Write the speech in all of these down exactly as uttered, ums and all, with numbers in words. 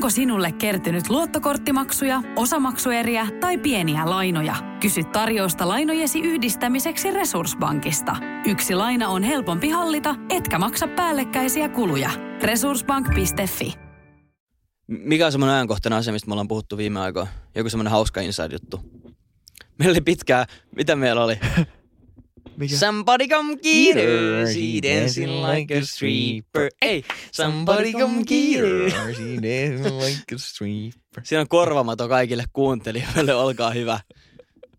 Onko sinulle kertynyt luottokorttimaksuja, osamaksueriä tai pieniä lainoja? Kysy tarjousta lainojesi yhdistämiseksi Resurssbankista. Yksi laina on helpompi hallita, etkä maksa päällekkäisiä kuluja. Resurssbank piste fi. Mikä on semmoinen ajankohtainen asia, mistä me ollaan puhuttu viime aikoina? Joku semmoinen hauska inside-juttu. Meillä oli pitkää. Mitä meillä oli? Mikä? Somebody come get her, she dancing like a stripper. Ei, somebody come get her, she dancing like a stripper. Siinä on korvamato kaikille kuuntelijoille, olkaa hyvä.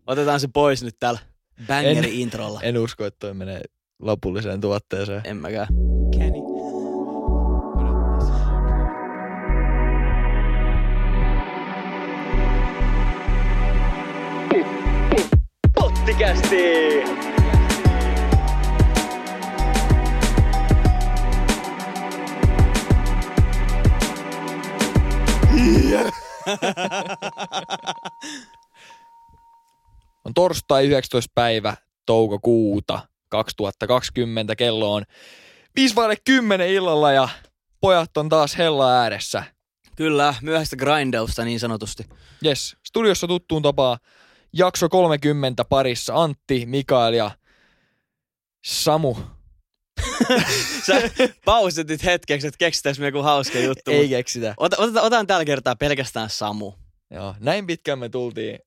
Otetaan se pois nyt täällä bangeri-introlla. En, en usko, että toi menee lopulliseen tuotteeseen. En mäkään. Kenny. Pottikästi! On torstai yhdeksästoista päivä toukokuuta kaksituhattakaksikymmentä, kello on viisi vaille kymmenen illalla ja pojat on taas hella ääressä. Kyllä, myöhäistä grindausta niin sanotusti. Yes, studiossa tuttuun tapaa jakso kolmekymmentä parissa Antti, Mikael ja Samu. Sä pausetit hetkeksi, että keksitäis me joku hauska juttu. Ei keksitä. Ot, otetaan, otan tällä kertaa pelkästään Samu. Joo, näin pitkään me tultiin.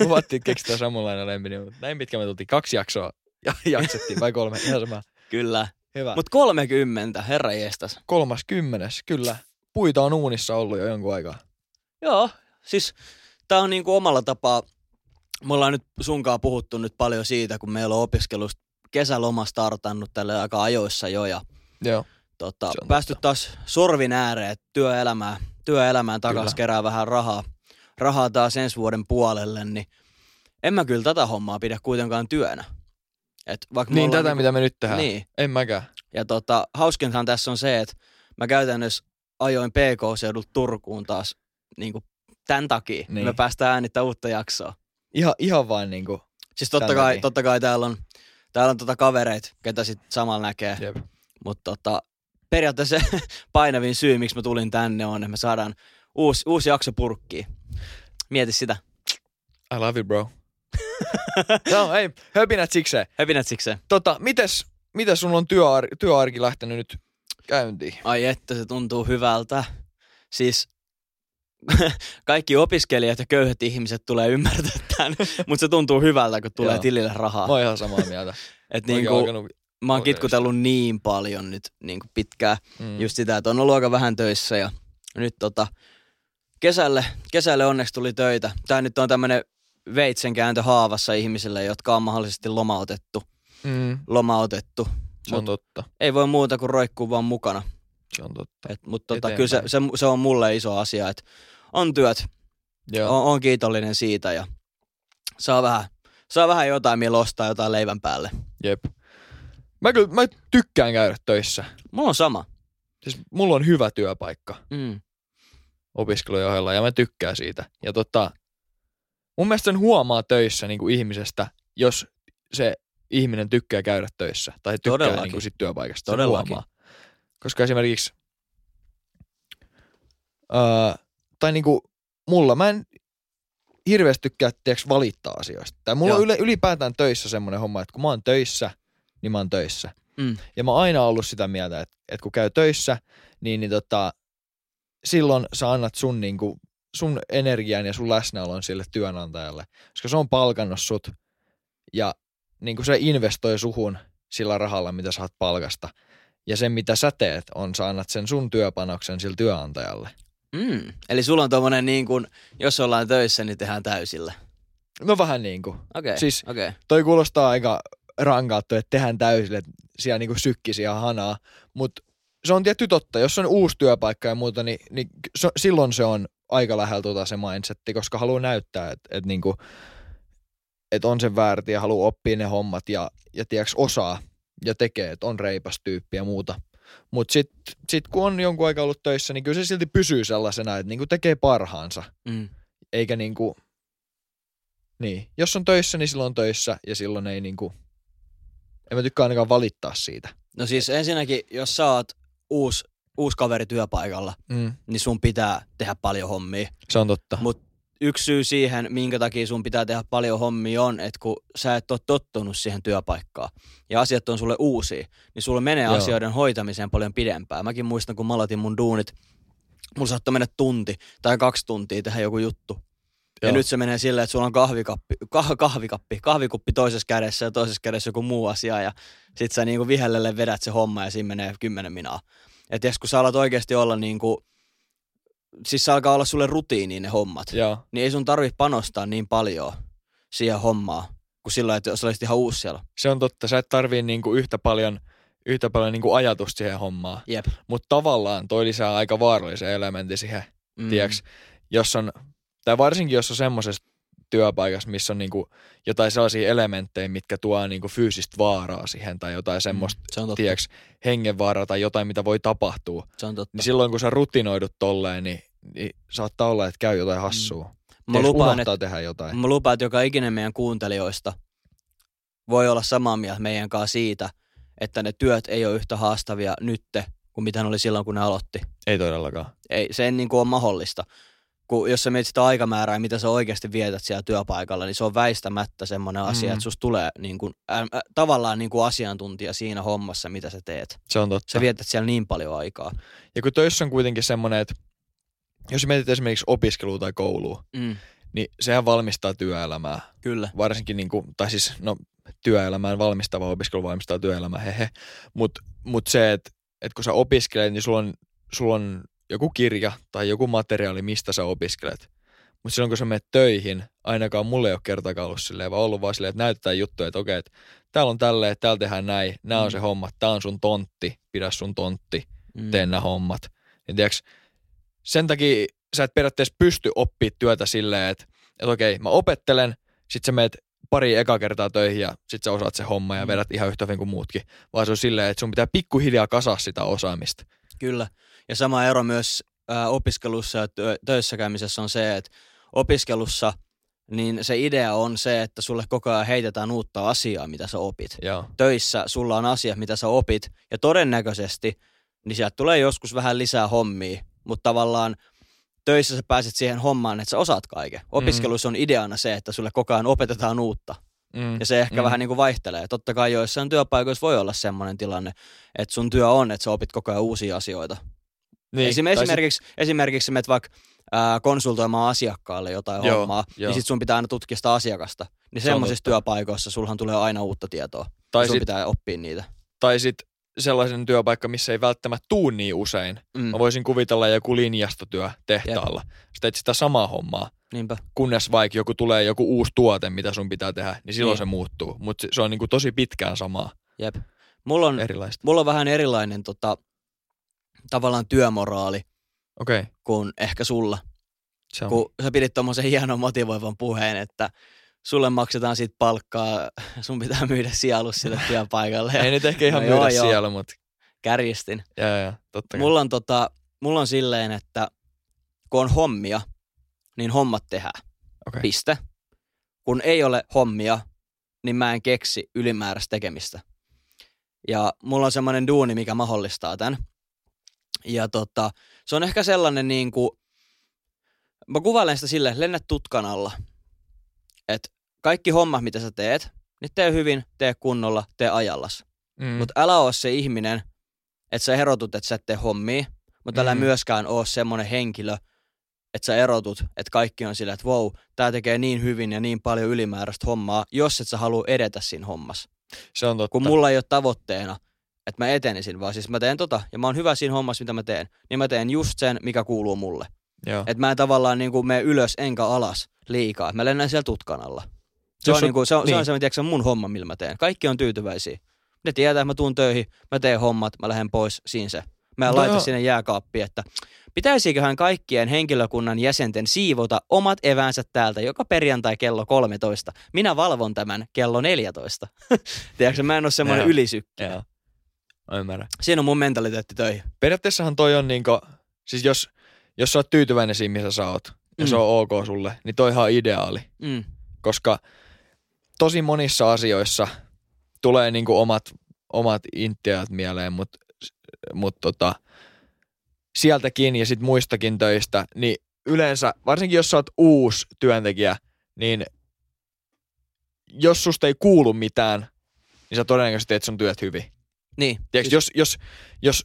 Luvattiin, että keksitään Samullainen lempini, mutta näin pitkään me tultiin. Kaksi jaksoa ja jaksettiin, vai kolme? Ihan sama. Kyllä. Hyvä. Mut kolmekymmentä, herra jestas. Kolmas kymmenes, kyllä. Puita on uunissa ollut jo jonkun aikaa. Joo, siis tää on niinku omalla tapaa. Me ollaan nyt sunkaan puhuttu nyt paljon siitä, kun meillä on opiskelusta. Kesäloma startannut tällä aika ajoissa jo ja joo, tota, päästy totta. Taas sorvin ääreen työelämään, työelämään takas kerää vähän rahaa, rahaa taas ensi vuoden puolelle, niin en mä kyllä tätä hommaa pidä kuitenkaan työnä. Et vaikka niin tätä, niin, mitä me nyt tehdään. Niin. En mäkään. Ja tota, hauskintahan tässä on se, että mä käytännössä ajoin P K-seudulta Turkuun taas niin kuin tämän takia. Niin. Me päästään äänittämään uutta jaksoa. Ihan, ihan vain niin kuin siis totta kai, totta kai täällä on Täällä on tota kavereita, ketä sit samalla näkee, mutta tota, periaatteessa painavin syy, miksi mä tulin tänne on, että me saadaan uusi, uusi jakso purkkiin. Mieti sitä. I love it, bro. No hei, höpinät sikseen. Höpinät sikseen. Tota, mites, mites sun on työar- työarki lähtenyt nyt käyntiin? Ai että, se tuntuu hyvältä. Siis kaikki opiskelijat ja köyhät ihmiset tulee ymmärtää tämän, mutta se tuntuu hyvältä, kun tulee tilille rahaa. Mä oon ihan samaa mieltä. Et niinku, alkanut... Mä oon kitkutellut niin paljon nyt niin pitkään mm. just sitä, että on ollut aika vähän töissä ja nyt tota, kesälle, kesälle onneksi tuli töitä. Tää nyt on tämmönen veitsenkääntö haavassa ihmisille, jotka on mahdollisesti lomautettu. Mm. Lomautettu. Se on totta. Ei voi muuta kuin roikkuu vaan mukana. Se on totta. Et, mutta tota, kyllä se, se, se on mulle iso asia, että on työt, o, on kiitollinen siitä ja saa vähän, saa vähän jotain, millä ostaa jotain leivän päälle. Jep. Mä, kyllä, mä tykkään käydä töissä. Mulla on sama. Siis mulla on hyvä työpaikka mm. opiskelujen ohella ja mä tykkään siitä. Ja tota, mun mielestä sen huomaa töissä niin kuin ihmisestä, jos se ihminen tykkää käydä töissä tai tykkää niin kuin sit työpaikasta. Todellakin. Huomaa. Koska esimerkiksi, ää, tai niinku mulla, mä en hirveästi tykkää tiiäks, valittaa asioista. Tai mulla joo. on ylipäätään töissä semmoinen homma, että kun mä oon töissä, niin mä oon töissä. Mm. Ja mä oon aina ollut sitä mieltä, että, että kun käy töissä, niin, niin tota, silloin sä annat sun, niinku, sun energian ja sun läsnäolon sille työnantajalle. Koska se on palkannut sut ja niinku se investoi suhun sillä rahalla, mitä sä oot palkasta. Ja sen, mitä sä teet, on sä annat sen sun työpanoksen sille työnantajalle. Mm. Eli sulla on tommonen niin kuin, jos ollaan töissä, niin tehdään täysillä. No vähän niin kuin. Okei, okay. Siis okay. Toi kuulostaa aika rankaattu, että tehdään täysillä, että siellä niin kuin sykkisi ja hanaa. Mutta se on tietty totta. Jos on uusi työpaikka ja muuta, niin, niin so, silloin se on aika lähellä tota se mindsetti, koska haluaa näyttää, että et niin et on sen väärti ja haluaa oppia ne hommat ja, ja tiiäks osaa. Ja tekee, että on reipas tyyppi ja muuta. Mutta sitten sit kun on jonkun aikaa ollut töissä, niin kyllä se silti pysyy sellaisena, että niinku tekee parhaansa. Mm. Eikä niinku, niin. Jos on töissä, niin silloin on töissä ja silloin ei niinku, en mä tykkää ainakaan valittaa siitä. No siis ensinnäkin, jos sä oot uusi uusi kaveri työpaikalla, mm. niin sun pitää tehdä paljon hommia. Se on totta. Mut yksi syy siihen, minkä takia sun pitää tehdä paljon hommia on, että kun sä et ole tottunut siihen työpaikkaan ja asiat on sulle uusia, niin sulle menee Joo. asioiden hoitamiseen paljon pidempään. Mäkin muistan, kun mä aloitin mun duunit, mulla saattoi mennä tunti tai kaksi tuntia tehdä joku juttu. Ja Joo. nyt se menee silleen, että sulla on kahvikappi, kah- kahvikappi, kahvikuppi toisessa kädessä ja toisessa kädessä joku muu asia ja sit sä niinku vihellelle vedät se homma ja siinä menee kymmenen minaa. Et jos kun sä alat oikeesti olla niinku, siis se alkaa olla sulle rutiiniin ne hommat, Joo. niin ei sun tarvitse panostaa niin paljon siihen hommaan kuin silloin, että jos olisit ihan uusi siellä. Se on totta, sä et tarvii niinku yhtä paljon, yhtä paljon niinku ajatusta siihen hommaan, mutta tavallaan toi lisää aika vaarallisen elementin siihen, mm. tiiäks, jos on... Tai varsinkin, jos on semmoisessa työpaikassa, missä on niinku jotain sellaisia elementtejä, mitkä tuo niinku fyysistä vaaraa siihen tai jotain semmoista, se tiiäks, hengenvaaraa tai jotain, mitä voi tapahtua. Niin silloin, kun sä rutinoidut tolleen, niin, niin saattaa olla, että käy jotain hassua. Mm. Mä lupaan, et, tehdä jotain. Mä lupaan, että joka ikinen meidän kuuntelijoista voi olla samaa mieltä meidän kanssa siitä, että ne työt ei ole yhtä haastavia nytte kuin mitä ne oli silloin, kun ne aloitti. Ei todellakaan. Ei, se ei niinku ole mahdollista. Kun jos sä mietit sitä aikamäärää, mitä sä oikeasti vietät siellä työpaikalla, niin se on väistämättä semmoinen asia, mm. että susta tulee niin kuin, ä, ä, tavallaan niin kuin asiantuntija siinä hommassa, mitä sä teet. Se on totta. Sä vietät siellä niin paljon aikaa. Ja kun töissä on kuitenkin semmoinen, että jos mietit esimerkiksi opiskelua tai koulua, mm. niin sehän valmistaa työelämää. Kyllä. Varsinkin, niin kuin, tai siis no, työelämään valmistava opiskelu valmistaa työelämää, hehe. Mutta mut se, että et kun sä opiskelet, niin sulla on... Sul on joku kirja tai joku materiaali, mistä sä opiskelet. Mutta silloin, kun sä menet töihin, ainakaan mulle ei ole kertakaan ollut silleen, vaan ollut vaan silleen, että näyttää juttuja, että okei, että täällä on tälleen, täällä tehdään näin, nämä mm. on se homma, tää on sun tontti, pidä sun tontti, mm. tee nämä hommat. Ja tiiäks, sen takia sä et periaatteessa pysty oppii työtä silleen, että, että okei, mä opettelen, sit sä meet pari eka kertaa töihin ja sit sä osaat se homma ja vedät ihan yhtä hyvin kuin muutkin. Vaan se on silleen, että sun pitää pikkuhiljaa kasaa sitä osaamista. Kyllä. Ja sama ero myös ä, opiskelussa ja työ, töissä käymisessä on se, että opiskelussa niin se idea on se, että sulle koko ajan heitetään uutta asiaa, mitä sä opit. Joo. Töissä sulla on asiat, mitä sä opit ja todennäköisesti niin sieltä tulee joskus vähän lisää hommia, mutta tavallaan töissä sä pääset siihen hommaan, että sä osaat kaiken. Opiskelussa mm. on ideana se, että sulle koko ajan opetetaan uutta. Mm, ja se ehkä mm. vähän niin kuin vaihtelee. Totta kai joissain työpaikoissa voi olla semmoinen tilanne, että sun työ on, että sä opit koko ajan uusia asioita. Niin, Esim, esimerkiksi, sit... esimerkiksi sä menet vaikka ää, konsultoimaan asiakkaalle jotain joo, hommaa, joo. niin sit sun pitää aina tutkia sitä asiakasta. Niin se semmoisissa työpaikoissa sulhan tulee aina uutta tietoa. Tai sun sit, pitää oppia niitä. Tai sit sellaisen työpaikka, missä ei välttämättä tuu niin usein. Mm. Mä voisin kuvitella joku linjastotyö tehtaalla. Sä teet sitä samaa hommaa. Niinpä. Kunnes vaikka joku tulee joku uusi tuote, mitä sun pitää tehdä, niin silloin niin. se muuttuu. Mutta se on niinku tosi pitkään samaa. Jep. Mulla on, mulla on vähän erilainen tota, tavallaan työmoraali okay. kuin ehkä sulla. On... Kun sä pidit tommosen hienon motivoivan puheen, että sulle maksetaan siitä palkkaa, sun pitää myydä sielu sille työpaikalle. Ei nyt ehkä ihan no myydä joo, sielu, mutta... Kärjistin. Joo, joo, totta kai. Mulla on, tota, mulla on silleen, että kun on hommia, niin hommat tehdään. Okay. Piste. Kun ei ole hommia, niin mä en keksi ylimääräistä tekemistä. Ja mulla on semmoinen duuni, mikä mahdollistaa tämän. Ja tota, se on ehkä sellainen niin kuin, mä kuvailen sitä silleen, lennät tutkan alla. Että kaikki hommat, mitä sä teet, niin tee hyvin, tee kunnolla, tee ajallas. Mm. Mutta älä oo se ihminen, että sä erotut, että sä et tee hommia, mutta mm. älä myöskään oo semmoinen henkilö, että sä erotut, että kaikki on silleen, että wow, tää tekee niin hyvin ja niin paljon ylimääräistä hommaa, jos et sä halua edetä siinä hommassa. Se on totta. Kun mulla ei ole tavoitteena, että mä etenisin, vaan siis mä teen tota, ja mä oon hyvä siinä hommassa, mitä mä teen, niin mä teen just sen, mikä kuuluu mulle. Että mä en tavallaan niin kuin mene ylös enkä alas liikaa. Mä lennän siellä tutkan alla. Se on, on, niin kuin, se on, niin. se on, se on, tiedätkö, se on mun homma, millä mä teen. Kaikki on tyytyväisiä. Ne tietää, että mä tuun töihin, mä teen hommat, mä lähden pois, siinä se. Mä en no laita joo. sinne jääkaappiin, että pitäisiköhän kaikkien henkilökunnan jäsenten siivota omat eväänsä täältä joka perjantai kello kolmetoista. Minä valvon tämän kello neljätoista. Tiedätkö, mä en ole semmoinen no ylisykki. Joo, ymmärrän. Siinä on mun mentaliteetti töihin. Periaatteessahan toi on niinku, siis jos, jos sä oot tyytyväinen siinä, missä sä oot, ja mm. se on ok sulle, niin toi ihan ideaali. Mm. Koska tosi monissa asioissa tulee niinku omat, omat intiaat mieleen, mutta mut tota, sieltäkin ja sitten muistakin töistä, niin yleensä, varsinkin jos sä oot uusi työntekijä, niin jos susta ei kuulu mitään, niin sä todennäköisesti teet sun työt hyvin. Niin. Tiedätkö, jos, jos, jos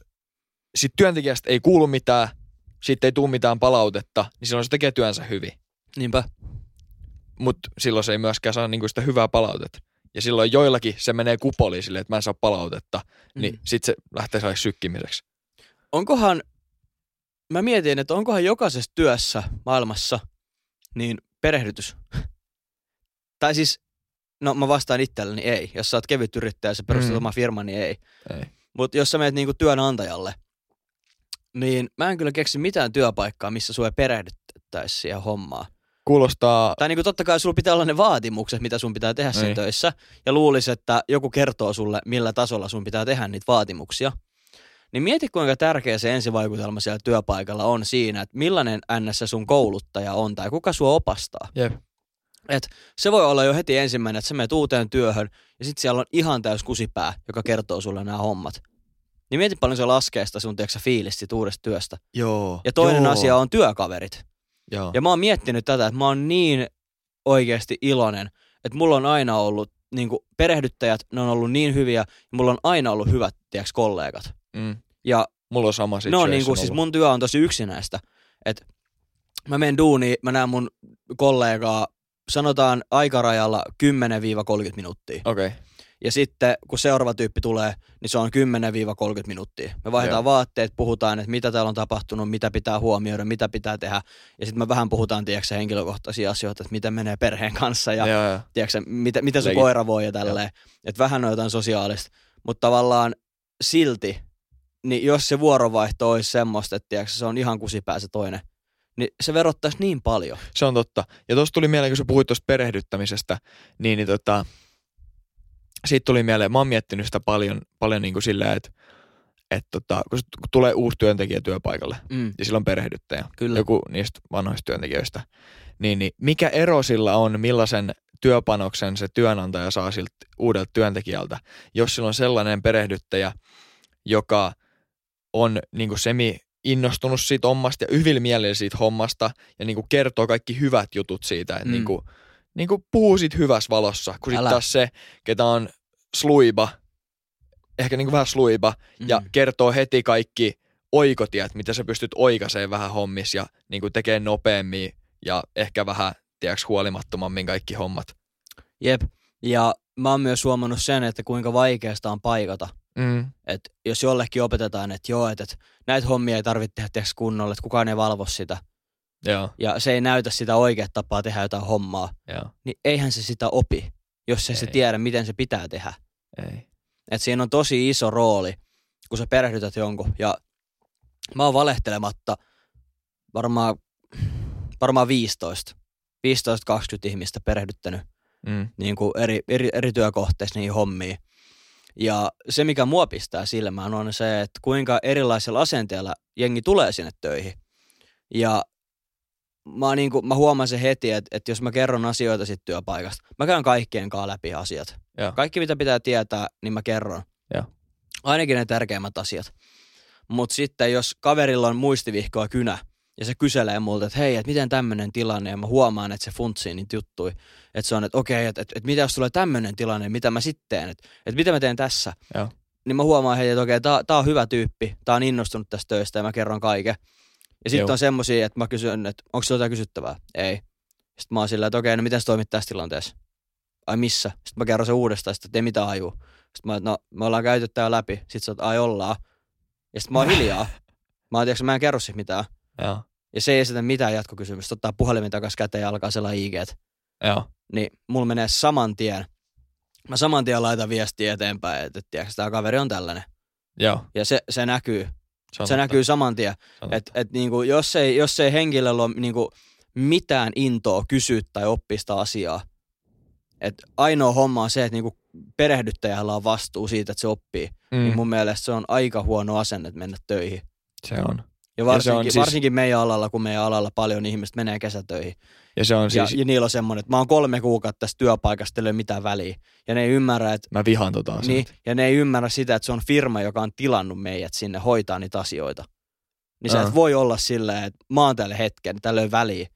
sit työntekijästä ei kuulu mitään, siitä ei tule mitään palautetta, niin silloin se tekee työnsä hyvin. Niinpä. Mutta silloin se ei myöskään saa niinku sitä hyvää palautetta. Ja silloin joillakin se menee kupoliin silleen, että mä en saa palautetta. Niin mm. sit se lähtee sellaiseksi sykkimiseksi. Onkohan, mä mietin, että onkohan jokaisessa työssä maailmassa niin perehdytys? Tai siis, no mä vastaan itselleni ei. Jos sä oot kevyt yrittäjä ja sä perustat mm. oma firman, niin ei. ei. Mutta jos sä menet niinku työnantajalle, niin mä en kyllä keksi mitään työpaikkaa, missä sua ei perehdyttäisi siihen hommaa. Kuulostaa... Tai niin kuin totta kai sulla pitää olla ne vaatimukset, mitä sun pitää tehdä sen töissä. Ja luulisi, että joku kertoo sulle, millä tasolla sun pitää tehdä niitä vaatimuksia. Niin mieti, kuinka tärkeä se ensivaikutelma siellä työpaikalla on siinä, että millainen ns. Sun kouluttaja on tai kuka sua opastaa. Jep. Et se voi olla jo heti ensimmäinen, että sä menet uuteen työhön ja sit siellä on ihan täys kusipää, joka kertoo sulle nämä hommat. Niin mieti paljon se laskee sitä sun tiiäksä, fiilistä uudesta työstä. Joo. Ja toinen Joo. asia on työkaverit. Joo. Ja mä oon miettinyt tätä, että mä oon niin oikeasti iloinen, että mulla on aina ollut niin kuin perehdyttäjät, ne on ollut niin hyviä, ja mulla on aina ollut hyvät, tiedäks, kollegat. Mm. Ja mulla on sama situation. No niin kuin, siis mun työ on tosi yksinäistä, että mä menen duuniin, mä näen mun kollegaa, sanotaan aikarajalla kymmenen kolmekymmentä minuuttia. Okei. Okay. Ja sitten, kun seuraava tyyppi tulee, niin se on kymmenen kolmekymmentä minuuttia. Me vaihdetaan Joo. vaatteet, puhutaan, että mitä täällä on tapahtunut, mitä pitää huomioida, mitä pitää tehdä. Ja sitten me vähän puhutaan, tiedätkö, henkilökohtaisia asioita, että miten menee perheen kanssa ja, ja, ja. Tiedätkö, mitä, mitä sun koira voi ja tälleen. Että vähän on jotain sosiaalista. Mutta tavallaan silti, niin jos se vuorovaihto olisi semmoista, että tiedätkö, se on ihan kusipää se toinen, niin se verottaisi niin paljon. Se on totta. Ja tuossa tuli mieleen, kun sä puhuit tuosta perehdyttämisestä, niin, niin tota... Siitä tuli mieleen, mä oon miettinyt sitä paljon, paljon niin kuin silleen, että et tota, kun tulee uusi työntekijä työpaikalle mm. ja sillä on perehdyttäjä, Kyllä. joku niistä vanhoista työntekijöistä, niin, niin mikä ero sillä on, millaisen työpanoksen se työnantaja saa siltä uudelta työntekijältä, jos sillä on sellainen perehdyttäjä, joka on niin kuin semi innostunut siitä hommasta ja hyvillä mielellä siitä hommasta ja niin kuin kertoo kaikki hyvät jutut siitä, että mm. niin kuin, niin kuin puhuu siitä hyvässä valossa, kun sitten taas se, ketä on sluiba, ehkä niin kuin vähän sluiba, mm-hmm. ja kertoo heti kaikki oikotiet, mitä sä pystyt oikaseen vähän hommis ja niin kuin tekee nopeammin ja ehkä vähän, tiedäks, huolimattomammin kaikki hommat. Jep, ja mä oon myös huomannut sen, että kuinka vaikeasta on paikata. Mm. Että jos jollekin opetetaan, että joo, että et, näitä hommia ei tarvitse tehdä tiedäks, kunnolla, että kukaan ei valvo sitä. Joo. Ja se ei näytä sitä oikeaa tapaa tehdä jotain hommaa, Joo. niin eihän se sitä opi, jos ei se tiedä, miten se pitää tehdä. Ei. Et siinä on tosi iso rooli, kun sä perehdytät jonkun. Ja mä oon valehtelematta varmaan, varmaan viisitoista kaksikymmentä ihmistä perehdyttänyt mm. niin kuin eri, eri, eri työkohteissa niihin hommiin. Ja se, mikä mua pistää silmään, on se, että kuinka erilaisella asenteella jengi tulee sinne töihin. Ja Mä, niin kuin, mä huomaan se heti, että, että jos mä kerron asioita sit työpaikasta, mä käyn kaikkien kanssa läpi asiat. Joo. Kaikki mitä pitää tietää, niin mä kerron. Joo. Ainakin ne tärkeimmät asiat. Mutta sitten jos kaverilla on muistivihkoa kynä ja se kyselee multa, että hei, että miten tämmöinen tilanne, ja mä huomaan, että se funtsii niitä juttui. Että se on, että okei, okay, että, että, että mitä jos tulee tämmöinen tilanne, mitä mä sitten teen, että, että mitä mä teen tässä. Joo. Niin mä huomaan heti, että okei, okay, tää, tää on hyvä tyyppi, tää on innostunut tästä töistä ja mä kerron kaiken. Ja sitten on semmosia, että mä kysyn, että onko se jotain kysyttävää? Ei. Sitten mä oon sillä, että okei, no miten sä toimit tässä tilanteessa? Ai missä? Sitten mä kerron sen uudestaan, että ei mitään ajuu. Sitten mä, että no, me ollaan käyty tää läpi. Sitten sä oot, ai ollaan. Ja sitten mä oon hiljaa. Mä oon, tiedätkö, mä en kerro siitä mitään. Joo. Ja se ei esitä mitään jatkokysymystä. Ottaa puhelimen takas käteen ja alkaa sellainen I G:t. Joo. Niin mulla menee saman tien. Mä saman tien laitan viestiä eteenpäin, että tiedätkö, tää kaveri on tällainen. Joo. Ja se, se näkyy. Se, se näkyy saman tien, että et niinku, jos, ei, jos ei henkilöllä ole niinku, mitään intoa kysyä tai oppia sitä asiaa, että ainoa homma on se, että niinku, perehdyttäjällä on vastuu siitä, että se oppii, mm. niin mun mielestä se on aika huono asenne mennä töihin. Se on. Ja varsinkin, ja se on siis... varsinkin meidän alalla, kun meidän alalla paljon ihmiset menee kesätöihin. Ja, se on siis... ja, ja niillä on semmoinen, että mä oon kolme kuukautta tässä työpaikassa, ei ole mitään väliä. Ja ne ei ymmärrä, että... Mä vihaan tota niin, ja ne ei ymmärrä sitä, että se on firma, joka on tilannut meidät sinne hoitaa niitä asioita. niin sä et voi olla silleen, että mä oon tällä hetken, tällä ei ole väliä.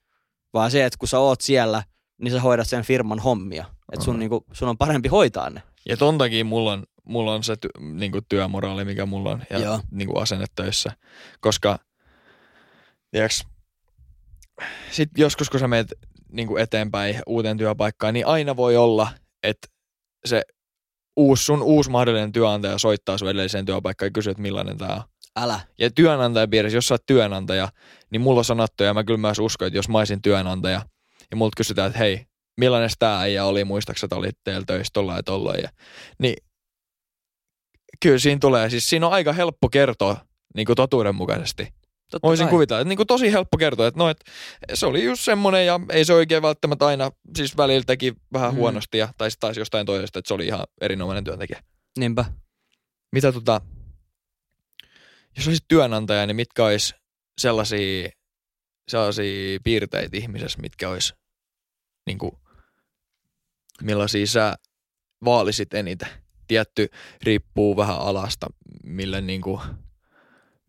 Vaan se, että kun sä oot siellä, niin sä hoidat sen firman hommia. Että sun, niinku, sun on parempi hoitaa ne. Ja ton takia mulla on, mulla on se ty, niinku työmoraali, mikä mulla on ja niinku asenne töissä. Koska tiiäks, sit joskus kun sä meet niinku eteenpäin uuteen työpaikkaan, niin aina voi olla, että se uusi, sun uusi mahdollinen työnantaja soittaa sun edelliseen työpaikkaan ja kysyy, että millainen tää on. Älä. Ja työnantajapiirissä, jos sä oot työnantaja, niin mulla on sanottu, ja mä kyllä myös uskon, että jos mä olisin työnantaja, ja multa kysytään, että hei, millainen tää äijä oli, muistaaksä, että olit teillä töissä tolla ja tolla. Ja, niin kyllä siinä tulee, siis siinä on aika helppo kertoa niin kuin totuudenmukaisesti. Totta Voisin kai. kuvitella, että niin kuin tosi helppo kertoa, että no, että se oli just semmoinen ja ei se oikein välttämättä aina, siis välillä teki vähän hmm. huonosti ja tai taisi jostain toisesta, että se oli ihan erinomainen työntekijä. Niinpä. Mitä tota, jos olisit työnantaja, niin mitkä olisi sellaisia, sellaisia piirteitä ihmisessä, mitkä olisi, niin kuin, millaisia sä vaalisit eniten? Tietty riippuu vähän alasta, millä niin kuin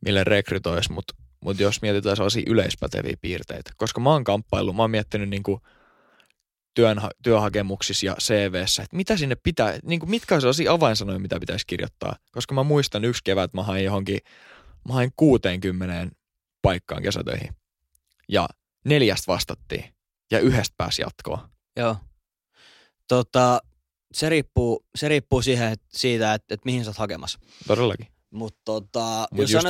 mille rekrytoisi, mutta mut jos mietitään sellaisia yleispäteviä piirteitä. Koska mä oon kamppaillut, mä oon miettinyt niinku työnha- työhakemuksissa ja C V:ssä, että mitä sinne pitää, niinku mitkä on sellaisia avainsanoja, mitä pitäisi kirjoittaa. Koska mä muistan yksi kevät, mä hain johonkin, mä hain kuuteenkymmeneen paikkaan kesätöihin. Ja neljästä vastattiin ja yhdestä pääsi jatkoon. Joo. Tota, se riippuu, se riippuu siihen, et siitä, että et mihin sä oot hakemassa. Todellakin. Mutta tota, Mut jos,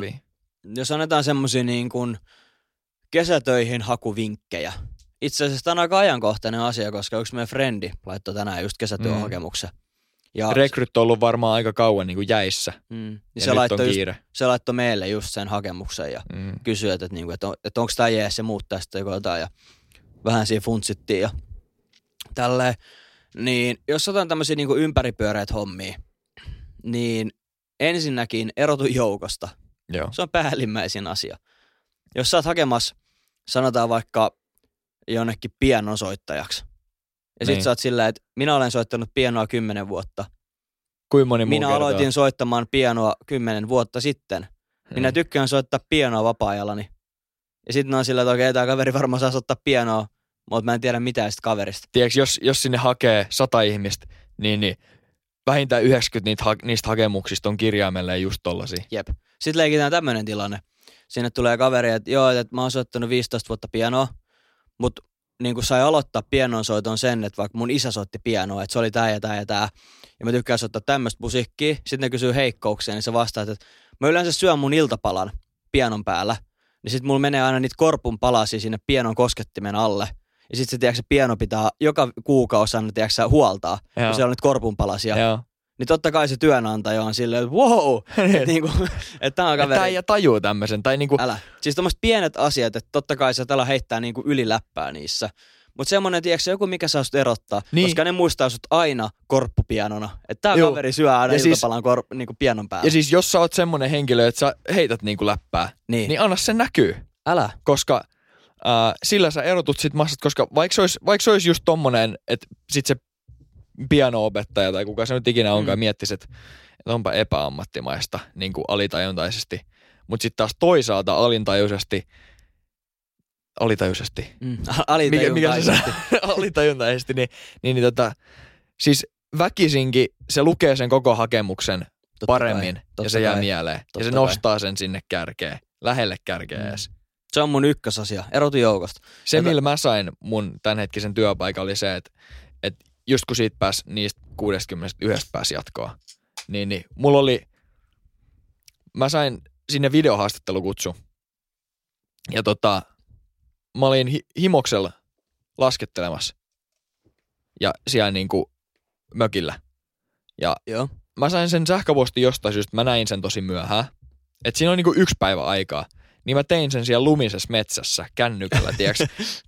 niin jos annetaan semmosia niin kuin kesätöihin hakuvinkkejä. Itse asiassa tämä on aika ajankohtainen asia, koska yksi meidän frendi laittoi tänään just kesätyöhakemuksen. Mm. Rekryt on ollut varmaan aika kauan niin kuin jäissä. Mm. Ja ja se, laittoi just, se laittoi meille just sen hakemuksen ja mm. kysyi, että, niin kuin, että, on, että onko tämä jees ja muuttaa sitä jotain. Ja vähän siinä funtsittiin ja tälleen. Niin, jos otan tämmöisiä niin kuin ympäripyöreät hommia, niin ensinnäkin erotu joukosta. Joo. Se on päällimmäisin asia. Jos sä oot hakemassa, sanotaan vaikka jonnekin pianosoittajaksi. Ja niin. Sit sä oot sillä, että minä olen soittanut pianoa kymmenen vuotta. Kuinka moni muu Minä kertaa? aloitin soittamaan pianoa kymmenen vuotta sitten. Minä hmm. tykkään soittaa pianoa vapaa-ajallani. Ja sit ne on sillä, että okei, tää kaveri varmaan saa soittaa pianoa, mutta mä en tiedä mitään sit kaverista. Tiedätkö, jos, jos sinne hakee sata ihmistä, niin... niin vähintään yhdeksänkymmentä niitä ha- niistä hakemuksista on kirjaimelleen just tollasia. Jep. Sitten leikitään tämmöinen tilanne. Sinne tulee kaveri, että joo, että mä oon soittanut viisitoista vuotta pianoa, mutta niin kuin sai aloittaa pianonsoiton sen, että vaikka mun isä soitti pianoa, että se oli tää ja tää ja tää, ja mä tykkään soittaa tämmöistä musiikkia, sitten ne kysyy heikkouksia, niin sä vastaat, että mä yleensä syön mun iltapalan pianon päällä, niin sit mulla menee aina niitä korpun palasia sinne pianon koskettimen alle, ja sitten se, tiedätkö, piano pitää joka kuukausi aina, tiedätkö, huoltaa, Joo. kun siellä on nyt korpunpalasia. Joo. Niin totta kai se työnantaja on silleen, että wow, että niinku, et tää on kaveri. Tää ei tajuu tämmöisen. Tai niinku... Älä. Siis tommoset pienet asiat, että totta kai sä täällä heittää niinku yliläppää niissä. Mutta semmonen, tiedätkö, joku mikä saa sut erottaa, niin. Koska ne muistaa sut aina korppupianona. Että tää Joo. kaveri syö aina ja iltapalan siis, kor, niinku pianon päällä. Ja siis jos sä oot semmonen henkilö, että sä heität niinku läppää, niin, niin anna se näkyy. Älä. Koska... Uh, sillä sä erotut sit massat, koska vaikka se olisi, vaikka se olisi just tommonen, että sit se piano-opettaja tai kuka se nyt ikinä onkaan mm. miettisi, että et onpa epäammattimaista niin kuin alitajuntaisesti. Mutta sitten taas toisaalta alintajuisesti, alitajuisesti, mm. alitajuntaisesti, mikä, mikä se alitajuntaisesti, niin, niin, niin tota, siis väkisinkin se lukee sen koko hakemuksen totta paremmin kai, ja se jää kai, mieleen ja se nostaa kai. sen sinne kärkeen, lähelle kärkeä mm. edes. Se on mun ykkösasia, erotu joukosta. Se, millä mä sain mun tämänhetkisen työpaikan, oli se, että, että just kun siitä pääsi niistä kuudestakymmenestäyhdestä pääsi jatkoa, niin, niin mulla oli, mä sain sinne videohaastattelukutsu. Ja tota, mä olin hi- himoksella laskettelemassa ja siellä niinku mökillä. Ja Joo. mä sain sen sähköpostin jostain syystä, mä näin sen tosi myöhään. Että siinä on niinku yksi päivä aikaa. Niin mä tein sen siellä lumisessa metsässä, kännykällä, tiiäks,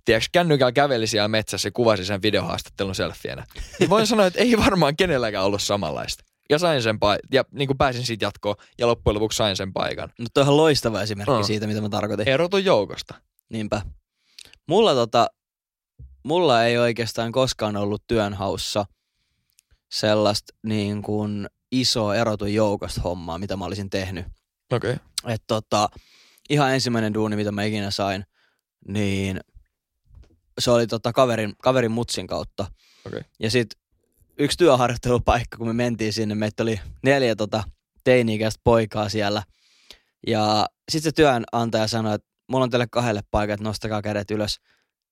tiiäks, kännykällä käveli siellä metsässä ja kuvasi sen videohaastattelun selfienä. Niin voin sanoa, että ei varmaan kenelläkään ollut samanlaista. Ja sain sen paikan, ja niin kuin pääsin siitä jatkoon, ja loppujen lopuksi sain sen paikan. No toi on loistava esimerkki no. siitä, mitä mä tarkoitin. Erotu joukosta. Niinpä. Mulla tota, mulla ei oikeastaan koskaan ollut työnhaussa sellaista niin kuin iso erotu joukosta hommaa, mitä mä olisin tehnyt. Okei. Okay. Että tota, ihan ensimmäinen duuni, mitä mä ikinä sain, niin se oli tota kaverin, kaverin mutsin kautta. Okay. Ja sit yksi työharjoittelupaikka, kun me mentiin sinne, meitä oli neljä tota teini-ikäistä poikaa siellä. Ja sit se työnantaja sanoi, että mulla on teille kahdelle paikalle, että nostakaa kädet ylös.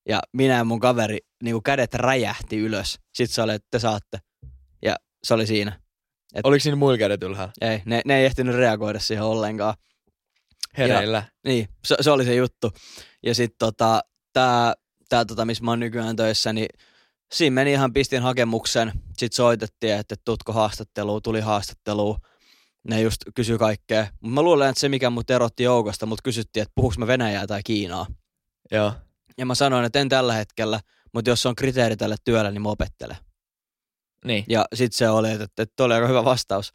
Ja minä ja mun kaveri, niinku kädet räjähti ylös. Sit se oli, että te saatte. Ja se oli siinä. Et oliko siinä muilla kädet ylhäällä? Ei, ne, ne ei ehtinyt reagoida siihen ollenkaan. Hereillä. Ja, niin, se, se oli se juttu. Ja sit tota, tää, tää tota, missä mä oon nykyään töissä, niin siinä meni ihan, pistin hakemuksen. Sit soitettiin, että tutko haastatteluun, tuli haastatteluun. Ne just kysyi kaikkea. Mut mä luulen, että se mikä mut erotti joukosta, mut kysyttiin, että puhuks mä venäjää tai kiinaa. Joo. Ja mä sanoin, että en tällä hetkellä, mutta jos on kriteeri tälle työlle, niin mä opettelen. Niin. Ja sit se oli, että, että toi oli aika hyvä vastaus.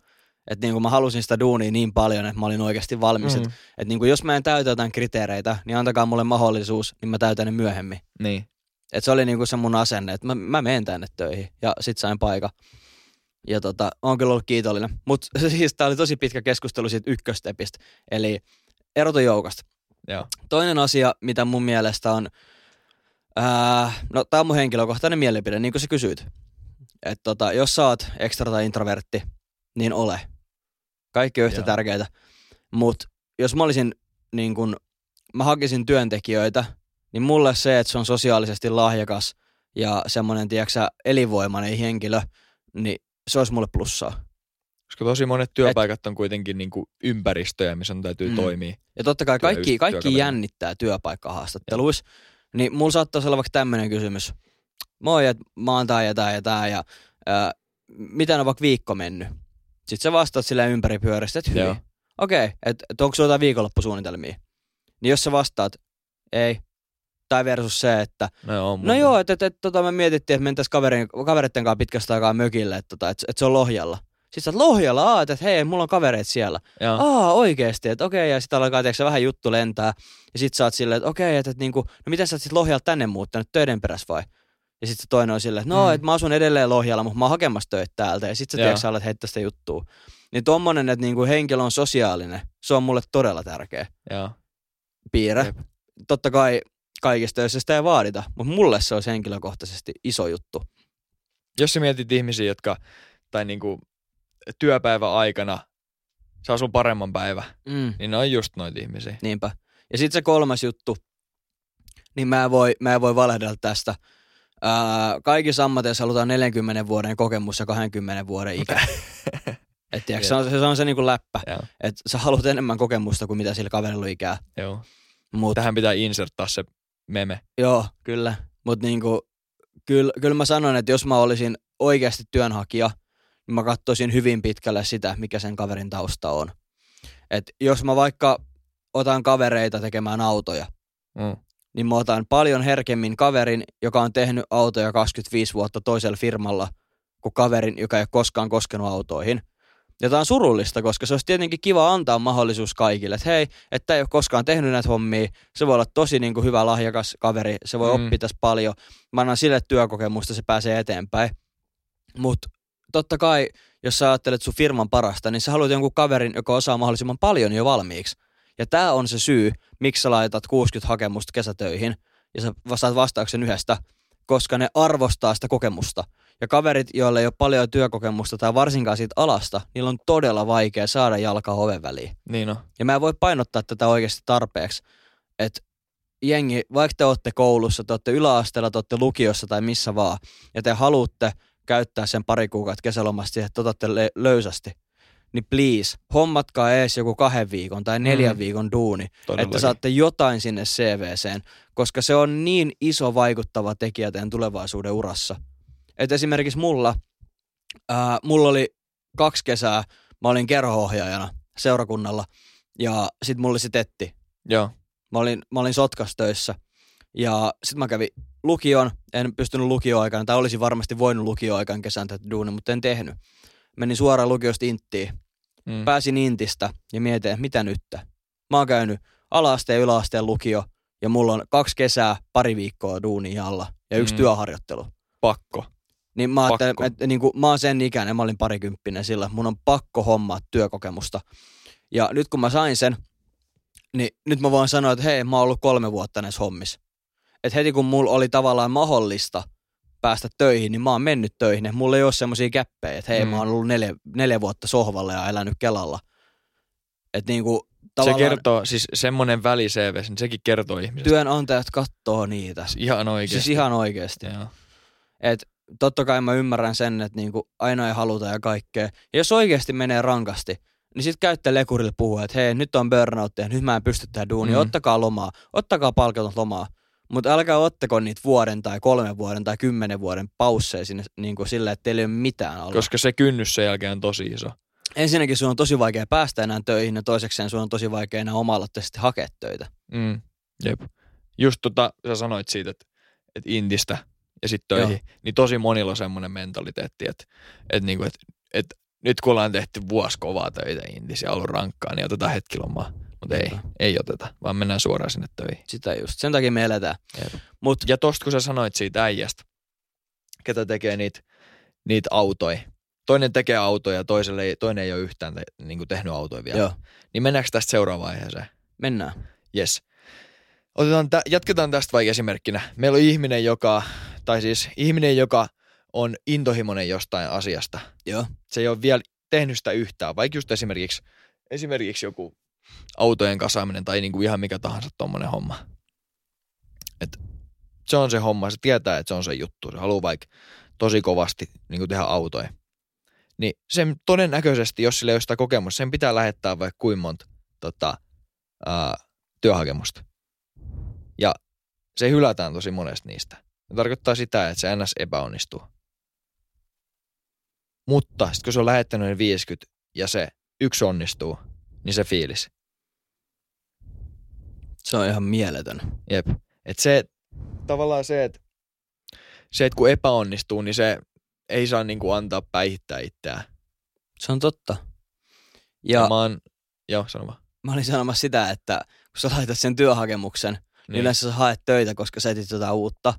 Että niin kuin mä halusin sitä duunia niin paljon, että mä olin oikeasti valmis. Mm-hmm. Että et niin kuin jos mä en täytä jotain kriteereitä, niin antakaa mulle mahdollisuus, niin mä täytän ne myöhemmin. Niin. Että se oli niin kuin se mun asenne, että mä, mä menen tänne töihin. Ja sit sain paikan. Ja tota, on kyllä ollut kiitollinen. Mut siis tää oli tosi pitkä keskustelu siitä ykköstepistä. Eli erotun joukosta. Joo. Toinen asia, mitä mun mielestä on, ää, no tää on mun henkilökohtainen mielipide, niin kuin sä kysyit. Että tota, jos sä oot ekstra tai introvertti, niin ole. Kaikki on yhtä Joo. tärkeitä. Mut jos mä olisin, niin kun, mä hakisin työntekijöitä, niin mulle se, että se on sosiaalisesti lahjakas ja semmonen, tiiäksä, elinvoimainen henkilö, niin se olisi mulle plussaa. Koska tosi monet työpaikat Et, on kuitenkin niinku ympäristöjä, missä on täytyy mm. toimia. Ja totta kai kaikki, kaikki jännittää työpaikkahaastatteluissa. Ja. Niin mulla saattaisi olla vaikka tämmöinen kysymys. Moi, että mä oon tää ja tää ja tää ja ää, miten on vaikka viikko mennyt? Sitten sä vastaat silleen ympäripyöristä, että hyvin. Okei, okay, että et onko sulla jotain viikonloppusuunnitelmia? Niin jos sä vastaat, ei. Tai versus se, että no, no joo, että et, et, tota, me mietittiin, että mentäis kavereitten kanssa pitkästä aikaa mökille, että tota, et, et se on Lohjalla. Sitten sä oot Lohjalla, että hei, mulla on kavereet siellä. Joo. Aa, oikeesti, että okei, okay, ja sitten alkaa tehdä vähän juttu lentää. Ja sit sä oot silleen, että okei, okay, että et, niinku, no miten sä oot sit Lohjalta tänne muuttanut, töiden perässä vai? Ja sit se toinen on silleen, että no, mm. että mä asun edelleen Lohjalla, mutta mä oon hakemassa töitä täältä. Ja sit sä tiedätkö, sä alat heittää sitä juttua. Niin tommonen, että niinku, henkilö on sosiaalinen, se on mulle todella tärkeä Joo. piirre. Jep. Totta kai kaikista töissä sitä ei vaadita, mutta mulle se olisi henkilökohtaisesti iso juttu. Jos sä mietit ihmisiä, jotka, tai niinku, työpäivän aikana saa sun paremman päivä, mm. niin ne on just noita ihmisiä. Niinpä. Ja sitten se kolmas juttu, niin mä en voi, mä en voi valehdella tästä. Ää, kaikissa ammateissa halutaan neljänkymmenen vuoden kokemus ja kaksikymmentä vuoden ikä. Et tiiäks, se on se, on se niinku läppä, että sä haluat enemmän kokemusta kuin mitä sillä kaverilla on ikää. Joo. Mut, tähän pitää inserttaa se meme. Joo, kyllä. Mutta niinku, kyllä kyl mä sanon, että jos mä olisin oikeasti työnhakija, mä katsoisin hyvin pitkälle sitä, mikä sen kaverin tausta on. Et jos mä vaikka otan kavereita tekemään autoja, mm. niin mä otan paljon herkemmin kaverin, joka on tehnyt autoja kaksikymmentäviisi vuotta toisella firmalla, kuin kaverin, joka ei koskaan koskenut autoihin. Ja tää on surullista, koska se olisi tietenkin kiva antaa mahdollisuus kaikille, että hei, että ei ole koskaan tehnyt näitä hommia, se voi olla tosi niin kuin hyvä lahjakas kaveri, se voi mm. oppia tässä paljon. Mä annan sille työkokemusta, se pääsee eteenpäin. Mutta totta kai, jos sä ajattelet sun firman parasta, niin sä haluat jonkun kaverin, joka osaa mahdollisimman paljon jo valmiiksi. Ja tää on se syy, miksi sä laitat kuusikymmentä hakemusta kesätöihin ja sä saat vastauksen yhdestä, koska ne arvostaa sitä kokemusta. Ja kaverit, joilla ei ole paljon työkokemusta tai varsinkaan siitä alasta, niillä on todella vaikea saada jalkaa oven väliin. Niin on. Ja mä en voi painottaa tätä oikeasti tarpeeksi, että jengi, vaikka te olette koulussa, te olette yläasteella, te olette lukiossa tai missä vaan, ja te haluatte käyttää sen pari kuukautta kesälomasta siihen, että otatte löysästi, niin please, hommatkaa ees joku kahden viikon tai neljän mm. viikon duuni, todellakin, että saatte jotain sinne C V:seen, koska se on niin iso vaikuttava tekijä teidän tulevaisuuden urassa. Että esimerkiksi mulla, ää, mulla oli kaksi kesää, mä olin kerho-ohjaajana seurakunnalla ja sit mulla oli se tetti. Joo. Mä olin, mä olin Sotkas töissä ja sit mä kävin lukion, en pystynyt lukioaikaan, tai olisin varmasti voinut lukioaikaan kesän tätä duunia, mutta en tehnyt. Menin suoraan lukiosta Inttiin, mm. pääsin Intistä ja mietin, mitä nyt? Mä oon käynyt ala-asteen ja yläasteen lukio ja mulla on kaksi kesää, pari viikkoa duunia alla ja yksi mm. työharjoittelu. Pakko. Niin mä ajattelin, että niin mä oon sen ikäinen, mä olin parikymppinen sillä, mun on pakko hommaa työkokemusta. Ja nyt kun mä sain sen, niin nyt mä voin sanoa, että hei, mä oon ollut kolme vuotta näissä hommissa. Että heti kun mulla oli tavallaan mahdollista päästä töihin, niin mä oon mennyt töihin. Et mulla ei ole semmosia käppejä, että hei, mm. mä oon ollut neljä, neljä vuotta sohvalla ja elänyt Kelalla. Että niinku tavallaan... Se kertoo, siis semmonen väli-C V, niin sekin kertoo ihmisestä. Työnantajat kattoo niitä. Ihan oikeesti. Siis ihan oikeesti. Joo. Että totta kai mä ymmärrän sen, että niinku aina ei haluta ja kaikkea. Ja jos oikeesti menee rankasti, niin sit käytte lekurille puhua, että hei, nyt on burnouttia, nyt mä en pysty tähän duunia, mm. ottakaa lomaa, ottakaa palkaton lomaa. Mutta älkää ottako niitä vuoden tai kolmen vuoden tai kymmenen vuoden pausseja sinne niin kuin sillä, että teillä ei ole mitään alla. Koska se kynnys sen jälkeen on tosi iso. Ensinnäkin sun on tosi vaikea päästä enää töihin ja toisekseen sun on tosi vaikea enää oma-aloitteisesti hakea töitä. Mm. Jep. Just tota sä sanoit siitä, että, että Intistä ja sit töihin, joo, niin tosi monilla on semmoinen mentaliteetti, että, että, niinku, että, että nyt kun ollaan tehty vuosi kovaa töitä Intissä ja ollut rankkaa, niin otetaan hetki lomaa. Mutta ei, ei oteta, vaan mennään suoraan sinne töihin. Sitä just, sen takia me eletään. Mut. Ja tosta kun sä sanoit siitä äijästä, ketä tekee niitä niit autoja. Toinen tekee autoja, toiselle ei, toinen ei ole yhtään te, niinku tehnyt autoja vielä. Joo. Niin mennäänkö tästä seuraavaan aiheeseen? Mennään. Jes. Otetaan tä, jatketaan tästä vaikka esimerkkinä. Meillä on ihminen, joka, tai siis ihminen, joka on intohimoinen jostain asiasta. Joo. Se ei ole vielä tehnyt sitä yhtään, vaikka just esimerkiksi, esimerkiksi joku autojen kasaaminen tai niinku ihan mikä tahansa tommonen homma. Et se on se homma, se tietää, että se on se juttu. Se haluaa vaikka tosi kovasti niinku tehdä autoja. Niin sen todennäköisesti, jos sillä ei ole sitä kokemusta, sen pitää lähettää vaikka kuinka monta tota, ää, työhakemusta. Ja se hylätään tosi monesta niistä. Se tarkoittaa sitä, että se N S epäonnistuu. Mutta sitten kun se on lähettänyt ne viisikymmentä ja se yksi onnistuu, niin se fiilis. Se on ihan mieletön. Jep. Et se, tavallaan se, että se, et kun epäonnistuu, niin se ei saa niinku antaa päihittää itseään. Se on totta. Ja, ja mä oon, joo, sano vaan. Mä olin sanomassa sitä, että kun sä laitat sen työhakemuksen, niin, niin yleensä sä haet töitä, koska sä etit jotain uutta,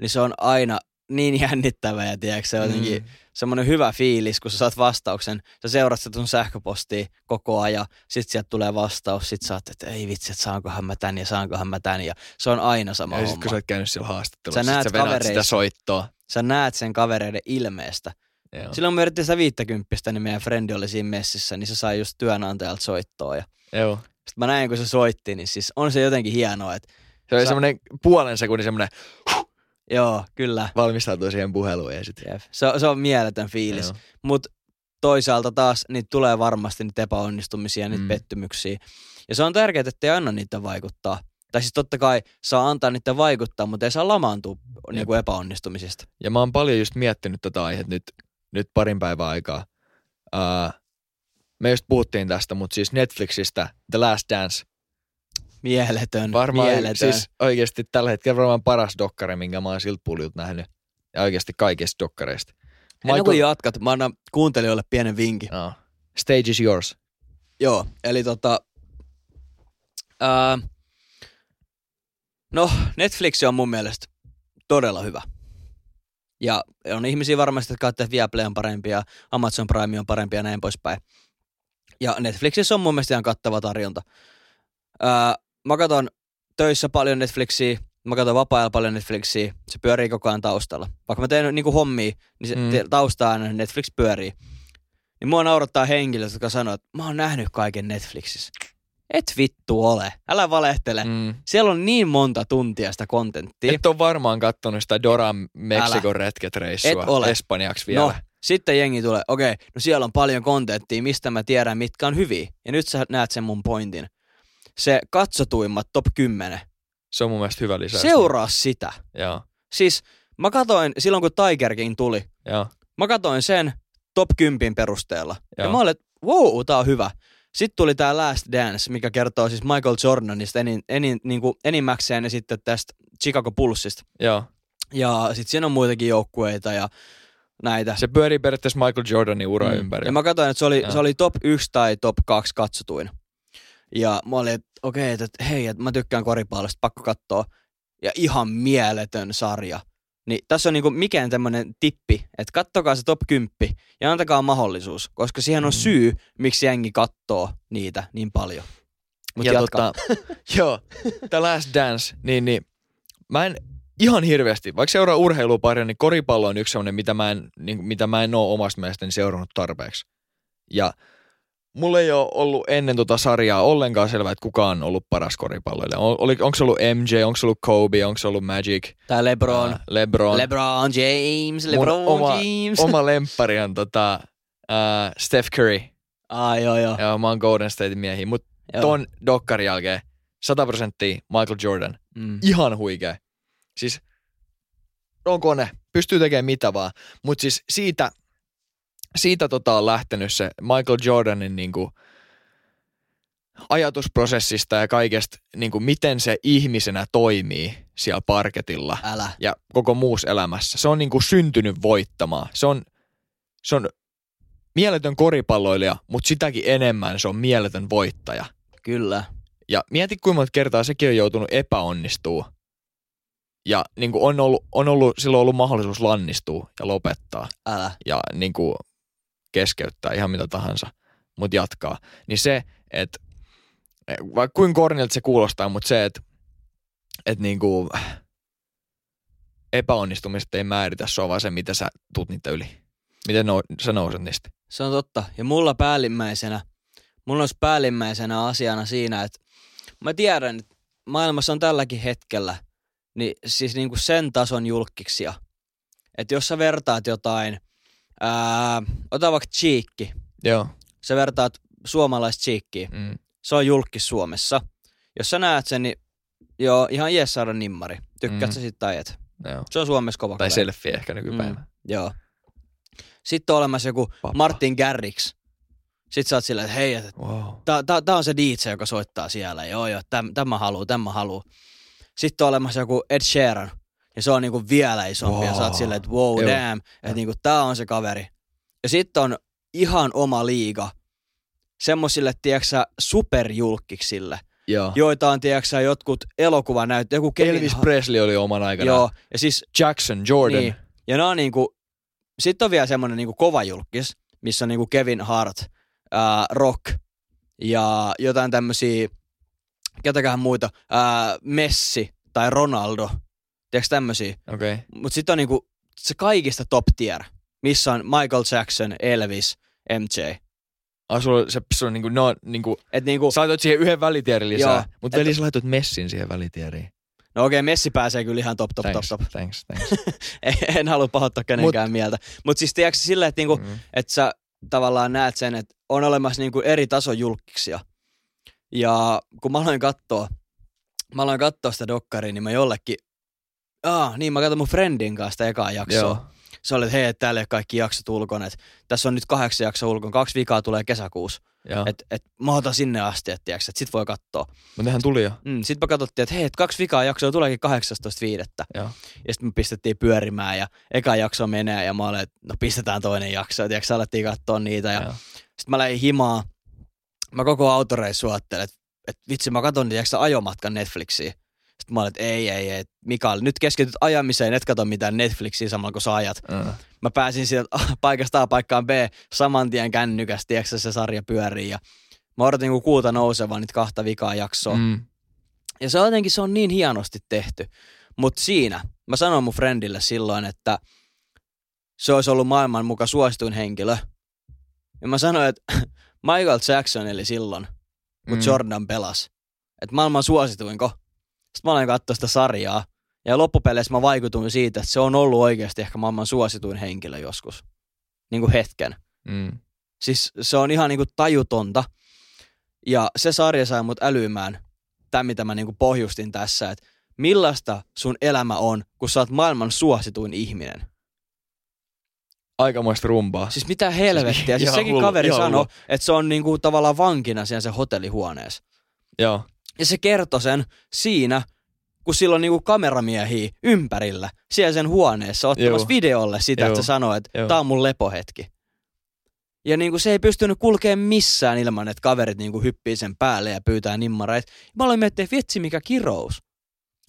niin se on aina niin jännittävää ja tiedätkö, se jotenkin mm. semmoinen hyvä fiilis, kun sä saat vastauksen. Sä seurat sitä sun sähköpostia koko ajan, sit sieltä tulee vastaus, sit sä oot, että ei vitsi, että saankohan mä tän ja saankohan mä tän ja se on aina sama ja homma. Ja sit kun sä oot käynyt siellä haastattelussa, sä, sä venät sitä soittoa. Sä näet sen kavereiden ilmeestä. Joo. Silloin me yritettiin sitä viittäkymppistä, niin meidän frendi oli siinä messissä, niin se sai just työnantajalta soittoa. Ja... Joo. Sitten mä näin, kun se soitti, niin siis on se jotenkin hienoa, että... Se oli sä... semmoinen puolen sekunnin semmoinen... Joo, kyllä. Valmistautuu siihen puheluun ja sit. Jep. Se, se on mieletön fiilis. Mutta toisaalta taas niitä tulee varmasti niitä epäonnistumisia, niitä mm. pettymyksiä. Ja se on tärkeää, että ei anna niitä vaikuttaa. Tai siis totta kai saa antaa niitä vaikuttaa, mutta ei saa lamaantua niinku epäonnistumisista. Ja mä oon paljon just miettinyt tätä aihetta nyt, nyt parin päivän aikaa. Uh, me just puhuttiin tästä, mutta siis Netflixistä The Last Dance. Mieletön, varmaan, mieletön. Siis oikeasti tällä hetkellä varmaan paras dokkari, minkä mä oon siltä puljut nähnyt. Ja oikeasti kaikista dokkareista. Michael... Ennen kuin jatkat, mä annan kuuntelijoille pienen vinkin. No. Stage is yours. Joo, eli tota... Ää, no, Netflix on mun mielestä todella hyvä. Ja on ihmisiä varmasti, jotka ajattelee, että Viaplay on parempi ja Amazon Prime on parempi ja näin poispäin. Ja Netflixissä on mun mielestä ihan kattava tarjonta. Ää, Mä katson töissä paljon Netflixiä, mä katson vapaa-ajalla paljon Netflixiä, se pyörii koko ajan taustalla. Vaikka mä teen niinku hommia, niin se mm. tausta aina Netflix pyörii. Niin mua naurattaa henkilöt, jotka sanoo, että mä oon nähnyt kaiken Netflixissä. Et vittu ole, älä valehtele. Mm. Siellä on niin monta tuntia sitä kontenttia. Et on varmaan kattonut sitä Doran Meksikon retket reissua espanjaksi vielä. No, sitten jengi tulee, okei, okay, no siellä on paljon kontenttia, mistä mä tiedän mitkä on hyviä. Ja nyt sä näet sen mun pointin. Se katsotuimmat top kymmenen. Se on mun mielestä hyvä lisäys. Seuraa sitä. Joo. Siis mä katoin silloin, kun Tiger King tuli. Joo. Mä katoin sen top kymmenen perusteella. Joo. Ja mä olin, että wow, tää on hyvä. Sitten tuli tää Last Dance, mikä kertoo siis Michael Jordanista enin, enin, niin kuin enimmäkseen ja sitten tästä Chicago Bullsista. Joo. Ja sit siinä on muitakin joukkueita ja näitä. Se pyörii periaatteessa Michael Jordanin ura mm. ympäri. Ja mä katoin, että se oli, se oli top yksi tai top kaksi katsotuin. Ja mä olin, että okei, okay, että hei, että mä tykkään koripallosta, pakko katsoa. Ja ihan mieletön sarja. Niin tässä on niinku mikään tämmönen tippi, että kattokaa se top kymmenen ja antakaa mahdollisuus, koska siihen on syy, miksi jengi kattoo niitä niin paljon. Mutta jatka. Tota, joo, The Last Dance, niin, niin mä en ihan hirveästi, vaikka seuraa urheilua paljon, niin koripallo on yksi sellainen, mitä mä en, niin, mitä mä en ole omasta mielestäni seurannut tarpeeksi. Ja mulla ei ole ollut ennen tota sarjaa ollenkaan selvää, että kuka on ollut paras koripalloilija. Onko se ollut M J, onko se ollut Kobe, onko se ollut Magic? Tai LeBron. Äh, LeBron. LeBron James, LeBron Mun oma, James. Oma lemppari on tota, äh, Steph Curry. Ah, joo, joo. Ja mä oon Golden Statein miehiä, mut joo. Ton dokkarin jälkeen sata prosenttia Michael Jordan. Mm. Ihan huikea. Siis on kone, pystyy tekemään mitä vaan, mut siis siitä... Siitä tota on lähtenyt se Michael Jordanin niinku ajatusprosessista ja kaikesta, niinku miten se ihmisenä toimii siellä parketilla. Älä. Ja koko muussa elämässä. Se on niinku syntynyt voittamaan. Se on, se on mieletön koripalloilija, mutta sitäkin enemmän se on mieletön voittaja. Kyllä. Ja mieti kuinka monta kertaa sekin on joutunut epäonnistua. Ja niinku on ollut, on ollut, silloin on ollut mahdollisuus lannistua ja lopettaa. Älä. Ja niinku... keskeyttää ihan mitä tahansa, mutta jatkaa. Niin se, että vaikka kuin kornilta se kuulostaa, mutta se, että et niinku, epäonnistumiset ei määritä sua, vaan se, mitä sä tuut niitä yli. Miten no, sä nouset niistä. Se on totta. Ja mulla päällimmäisenä, mulla olisi päällimmäisenä asiana siinä, että mä tiedän, että maailmassa on tälläkin hetkellä, niin siis niinku sen tason julkkiksia. Että jos sä vertaat jotain, Ää, ota vaikka Cheekki. Joo. Sä vertaat suomalaista Cheekkiä. Mm. Se on julkkis Suomessa. Jos sä näet sen, niin joo, ihan jees saada nimmari. Tykkäät mm. sä sit tajet. Joo. Se on Suomessa kova. Tai selfie ehkä nykypäivänä. Mm. Joo. Sitten on olemassa joku Papa. Martin Garrix. Sitten sä oot sillä, että hei, et, wow. tää ta, ta on se D J, joka soittaa siellä. Joo, joo, tämän, tämän mä haluun, tämän mä haluun. Sitten on olemassa joku Ed Sheeran. Ja se on niinku vielä isompi wow. ja sä oot silleen, että wow, Joo. damn, että niinku tää on se kaveri. Ja sit on ihan oma liiga semmosille, tiiäksä, superjulkkiksille, Joo. joita on, tiiäksä, jotkut elokuvanäyttö, joku Kevin Elvis ha- Presley oli oman aikana. Joo, ja siis Jackson, Jordan. Niin, ja nää on niinku, sit on vielä semmonen niinku kova julkkis, missä on niinku Kevin Hart, ää, Rock ja jotain tämmösiä, ketäköhän muita, ää, Messi tai Ronaldo. Tiedätkö tämmösiä? Okay. Mutta sitten on niinku se kaikista top tier, missä on Michael Jackson, Elvis, M J. Ah, sulla se, se on niinku, no, niinku, et niinku... Sä laitoit siihen yhden välitierin lisää, mutta veli sä laitoit Messin siihen välitieriin. No okei, okay, Messi pääsee kyllä ihan top, top, thanks, top, top. Thanks, thanks, en, en halua pahoittaa kenenkään Mut, mieltä. Mutta siis tiedätkö silleen, että niinku, mm. et sä tavallaan näet sen, että on olemassa niinku eri tason julkkiksia. Ja kun mä aloin katsoa, mä aloin katsoa sitä dokkaria, niin mä jollekin... Ah, niin mä katson mun friendin kanssa sitä ekaa jaksoa. Joo. Se oli, että hei, et täällä ei ole kaikki jaksot ulkona. Et, tässä on nyt kahdeksan jaksoa ulkona, kaksi vikaa tulee kesäkuussa. Että et, mä otan sinne asti, että et sit voi katsoa. Mutta nehän tuli jo. Mm, sit mä katsottiin, että hei, et kaksi vikaa jaksoa tuleekin kahdeksastoista viidettä. Ja sit me pistettiin pyörimään ja eka jakso menee ja mä olin, että no pistetään toinen jakso. Tiedätkö, alettiin katsoa niitä. Ja sit mä lähdin himaa. Mä koko autoreissua ajattelin, että et, vitsi mä katson tiedätkö, ajomatkan Netflixiin. Sitten mä olin, että ei, ei, ei, Mikael, nyt keskityt ajamiseen, et kato mitään Netflixiä samalla kun sä ajat. Mm. Mä pääsin sieltä paikasta A paikkaan B saman tien kännykäs, tiedätkö se sarja pyörii. Ja mä odotin kun kuuta nousevaa niitä kahta vikaa jaksoa. Mm. Ja se on jotenkin, se on niin hienosti tehty. Mutta siinä, mä sanoin mun friendille silloin, että se olisi ollut maailman muka suosituin henkilö. Ja mä sanoin, että Michael Jackson eli silloin, kun mm. Jordan pelasi. Että maailman suosituinko? Sitten mä aloin katsoa sitä sarjaa ja loppupeleissä mä vaikutuin siitä, että se on ollut oikeasti ehkä maailman suosituin henkilö joskus. Niin kuin hetken. Mm. Siis se on ihan niin kuin tajutonta. Ja se sarja sai mut älyymään tämän, mitä mä niin kuin pohjustin tässä, että millaista sun elämä on, kun sä oot maailman suosituin ihminen. Aikamoista rumbaa. Siis mitä helvettiä. Siis, siis sekin hullu, kaveri sanoi, että se on niin kuin tavallaan vankina siellä se hotellihuoneessa. Joo. Ja se kertoi sen siinä, kun sillä on niinku kameramiehiä ympärillä siellä sen huoneessa ottamassa Joo. videolle sitä, Joo. että se sanoo, että Joo. tää on mun lepohetki. Ja niinku se ei pystynyt kulkemaan missään ilman, että kaverit niinku hyppii sen päälle ja pyytää nimmareita. Mä aloin miettiä, että vitsi mikä kirous.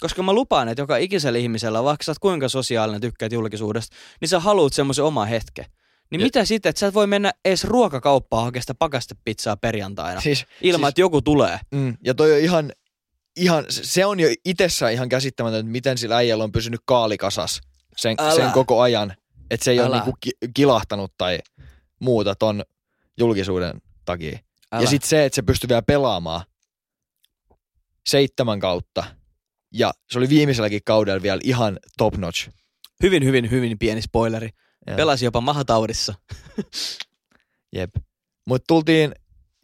Koska mä lupaan, että joka ikisellä ihmisellä, vaikka sä oot kuinka sosiaalinen, tykkäät julkisuudesta, niin sä haluut semmoisen oma hetken. Niin ja mitä sitten, että sä et voi mennä edes ruokakauppaan hakemaan sitä pakastepizzaa perjantaina siis, ilman, siis, että joku tulee. Mm, ja toi on ihan, ihan, se on jo itsessään ihan käsittämätöntä, että miten sillä äijällä on pysynyt kaalikasas sen, sen koko ajan. Että se ei Älä. ole niinku ki- kilahtanut tai muuta ton julkisuuden takia. Älä. Ja sitten se, että se pystyy vielä pelaamaan seitsemän kautta. Ja se oli viimeiselläkin kaudella vielä ihan top notch. Hyvin, hyvin, hyvin pieni spoileri. Ja. Pelasi jopa mahataudissa. Jep. Mut tultiin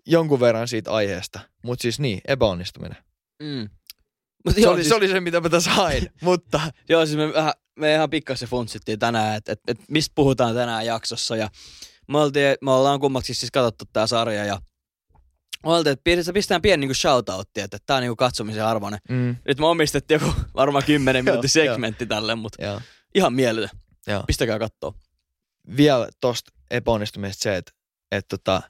jonkun verran siitä aiheesta. Mut siis niin, epäonnistuminen. Mm. Mut se, joo, oli, siis... se oli se, mitä mä tässä hain, mutta... joo, siis me, me ihan pikkasen funtsittiin tänään, että et, et mistä puhutaan tänään jaksossa. Ja me, oltiin, me ollaan kummaksi siis katsottu tää sarja ja me oltiin, että pistetään pieni niinku shoutoutti, että tää on niinku katsomisen arvoinen. Mm. Nyt me omistettiin joku varmaan kymmenen minuutin segmentti tälle, mutta ihan mieltä. Joo. Pistäkää kattoo. Vielä tosta epäonnistumisesta se, että et tota,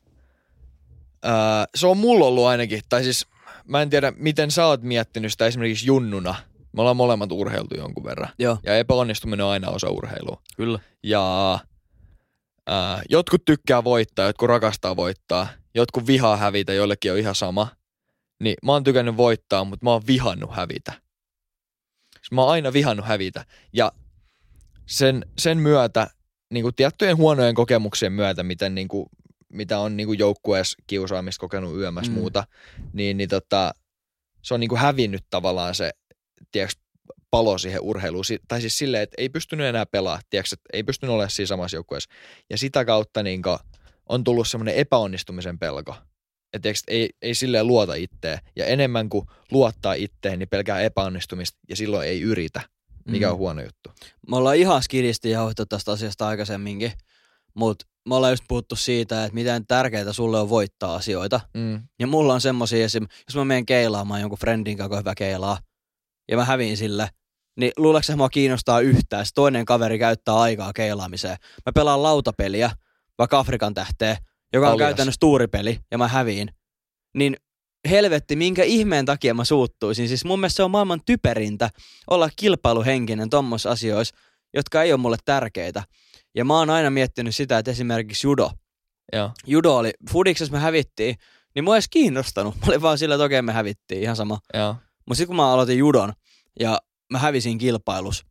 ää, se on mulla ollut ainakin, tai siis mä en tiedä, miten sä oot miettinyt sitä esimerkiksi junnuna. Me ollaan molemmat urheiltu jonkun verran. Joo. Ja epäonnistuminen on aina osa urheilua. Kyllä. Ja ää, jotkut tykkää voittaa, jotkut rakastaa voittaa, jotkut vihaa hävitä, joillekin on ihan sama. Niin mä oon tykännyt voittaa, mutta mä oon vihannut hävitä. Mä oon aina vihannut hävitä. Ja Sen, sen myötä, niin kuin tiettyjen huonojen kokemuksien myötä, miten, niin kuin, mitä on niin kuin joukkueessa kiusaamista kokenut yömässä mm. muuta, niin, niin tota, se on niin kuin hävinnyt tavallaan se tiiäks, palo siihen urheiluun. Si- tai siis silleen, että ei pystynyt enää pelaamaan, ei pystynyt olemaan siinä samassa joukkueessa. Ja sitä kautta niin kuin, on tullut semmoinen epäonnistumisen pelko. Et tiiäks, ei, ei silleen luota itteen. Ja enemmän kuin luottaa itteen, niin pelkää epäonnistumista ja silloin ei yritä. Mikä on huono juttu. Me ollaan ihan skidisti jauhittu tästä asiasta aikaisemminkin, mutta me ollaan just puhuttu siitä, että miten tärkeää sulle on voittaa asioita. Mm. Ja mulla on semmosia esim. Jos mä menen keilaamaan jonkun friendin kanssa, kun hyvä keilaa, ja mä hävin sille, niin luuleeko se mua kiinnostaa yhtään, se toinen kaveri käyttää aikaa keilaamiseen. Mä pelaan lautapeliä, vaikka Afrikan tähteä, joka on Alias. käytännössä tuuripeli, ja mä häviin. Niin helvetti, minkä ihmeen takia mä suuttuisin. Siis mun mielestä se on maailman typerintä olla kilpailuhenkinen tommos asioissa, jotka ei ole mulle tärkeitä. Ja mä oon aina miettinyt sitä, että esimerkiksi judo. Joo. Judo oli, fudiksessa me hävittiin, niin mua ei edes kiinnostanut. Mä olin vaan sillä, että okei me hävittiin, ihan sama. Mutta sit kun mä aloitin judon ja mä hävisin kilpailus,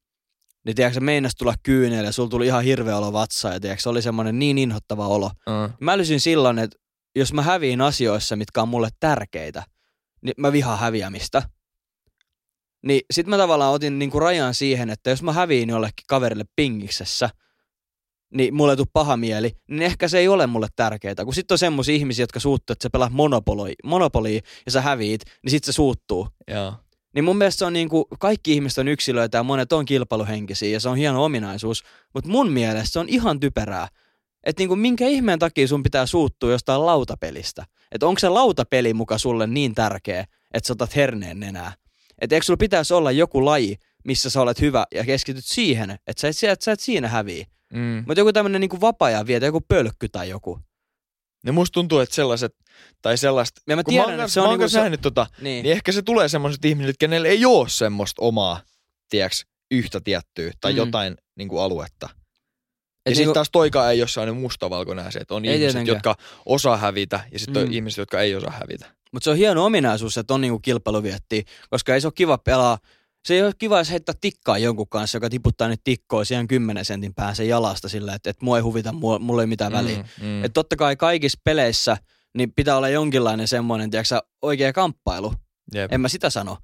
niin tiedätkö, meinas tulla kyynelle ja sulla tuli ihan hirveä olo vatsaa ja tiedätkö, se oli semmoinen niin inhottava olo. Mm. Mä älysin silloin, että jos mä häviin asioissa, mitkä on mulle tärkeitä, niin mä vihaan häviämistä. Niin sit mä tavallaan otin niinku rajan siihen, että jos mä häviin jollekin kaverille pingiksessä, niin mulle ei tule paha mieli, niin ehkä se ei ole mulle tärkeää. Kun sit on semmosia ihmisiä, jotka suuttuu, että sä pelaat monopoli- monopoliin ja sä häviit, niin sit se suuttuu. Joo. Niin mun mielestä se on niinku, kaikki ihmiset on yksilöitä ja monet on kilpailuhenkisiä ja se on hieno ominaisuus, mutta mun mielestä se on ihan typerää. Että niinku minkä ihmeen takia sun pitää suuttua jostain lautapelistä? Että onko se lautapeli muka sulle niin tärkeä, että sä otat herneen nenää? Että eikö sulla pitäisi olla joku laji, missä sä olet hyvä ja keskityt siihen, että sä et, et, sä et siinä häviä. Mm. Mutta joku tämmönen niinku vapaa-ajan vietä, joku pölkky tai joku. Ja musta tuntuu, että sellaiset, tai sellaista, ja mä tiedän, kun mä oon, että se on mä oon niinku se... nähnyt tota, niin. niin ehkä se tulee semmoiset ihmiset, kenellä ei oo semmoista omaa, tiiäks, yhtä tiettyä tai mm. jotain niinku aluetta. Et ja niinku, sitten taas toikaan ei jossain ole mustavalkoinen asia, että on ihmiset, tietenkään. jotka osaa hävitä ja sitten on mm. ihmiset, jotka ei osaa hävitä. Mutta se on hieno ominaisuus, että on niinku kilpailuviettiä, koska ei se ole kiva pelaa. Se ei ole kiva, jos heittää tikkaa jonkun kanssa, joka tiputtaa nyt tikkoa siihen kymmenen sentin päänsä jalasta sillä, että et mua ei huvita, mua, mulla ei mitään väliä. Mm, mm. Että totta kai kaikissa peleissä niin pitää olla jonkinlainen semmoinen, tiedätkö, oikea kamppailu. Jep. En mä sitä sano.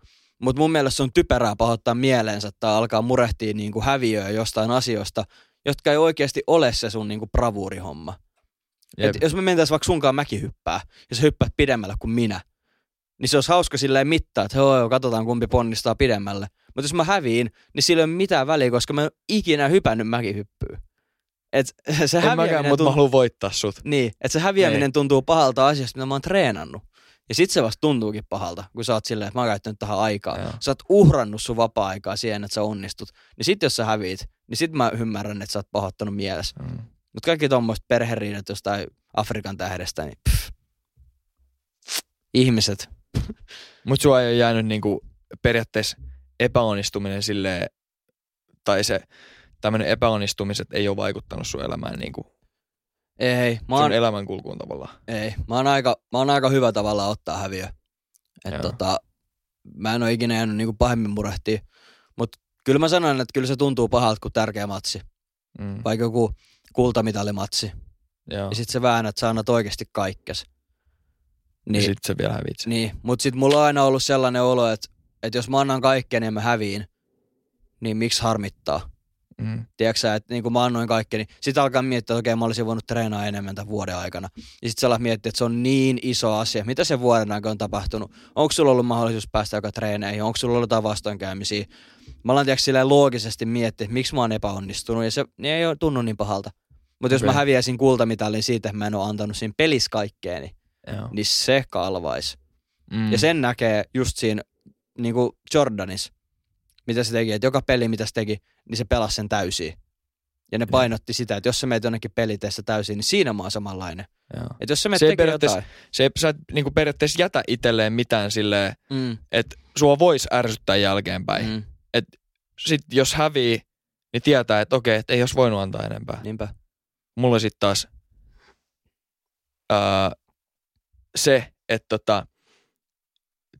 Mutta mun mielestä se on typerää pahoittaa mieleensä tai alkaa murehtia niinku häviöä jostain asioista, jotka ei oikeasti ole se sun niinku bravuurihomma. Et jos me mentäisiin vaikka sunkaan mäkihyppää, ja sä hyppäät pidemmälle kuin minä, niin se olisi hauska silleen mittaa, että joo, katsotaan kumpi ponnistaa pidemmälle. Mutta jos mä häviin, niin sillä ei ole mitään väliä, koska mä en ikinä hypännyt mäkihyppyyn. Et se häviäminen tuntuu... mä haluan voittaa sut. Niin, että se häviäminen Ei. tuntuu pahalta asiasta, mitä mä oon treenannut. Ja sit se vasta tuntuukin pahalta, kun sä oot silleen, että mä oon käyttänyt tähän aikaa. Joo. Sä oot uhrannut sun vapaa-aikaa siihen, että sä onnistut. Niin sit jos sä häviit, niin sit mä ymmärrän, että sä oot pahoittanut mielessä. Mm. Mut kaikki tommoset perheriidat jostain Afrikan tähdestä, niin pff. Ihmiset. Mut sua ei ole jäänyt niinku periaatteessa epäonnistuminen silleen, tai se tämmönen epäonnistumiset ei ole vaikuttanut sun elämään niinku Ei, hei, mä oon... elämänkulkuun tavallaan. Ei, mä oon aika, mä oon aika hyvä tavallaan ottaa häviö. Että tota, mä en ole ikinä jäänyt niinku pahemmin murehtia. Mutta kyllä mä sanon, että kyllä se tuntuu pahalta, kun tärkeä matsi. Mm. Vaikka joku kultamitalimatsi. Joo. Ja sit sä väännät, sä annat oikeasti kaikkes. Niin, ja sit se vielä hävitsi. Niin, mut sit mulla on aina ollut sellainen olo, että, että jos mä annan kaikkeni ja mä häviin, niin miksi harmittaa? Mm. Tiedätkö sä, että niin kun mä annoin kaikkeni, niin sit alkaa miettiä, että okei, mä olisin voinut treenaa enemmän tämän vuoden aikana. Ja sit sä alat miettiä, että se on niin iso asia. Mitä se vuoden aikana on tapahtunut? Onko sulla ollut mahdollisuus päästä joka treeneihin? Onko sulla ollut jotain vastoinkäymisiä? Mä alan tiedätkö silleen loogisesti miettiä, että miksi mä oon epäonnistunut. Ja se niin ei ole tunnu niin pahalta. Mutta jos okay. mä häviäisin kultamitalin siitä, että mä en oo antanut siinä pelissä kaikkeeni, yeah. niin se kalvaisi. Mm. Ja sen näkee just siinä niin kuin Jordanissa, mitä se teki. Että joka peli, mitä se teki, niin se pelasi sen täysin. Ja ne yeah. painotti sitä, että jos sä meet jonnekin peliteessä täysin, niin siinä mä oon samanlainen. Yeah. Että jos sä meet tekee jotain. Se ei, sä et niin kuin periaatteessa jätä itselleen mitään silleen, mm. että sua voisi ärsyttää jälkeenpäin. Mm. Että sit jos hävii, niin tietää, että okei, että ei olisi voinut antaa enempää. Niinpä. Mulla sit taas ää, se, että tota,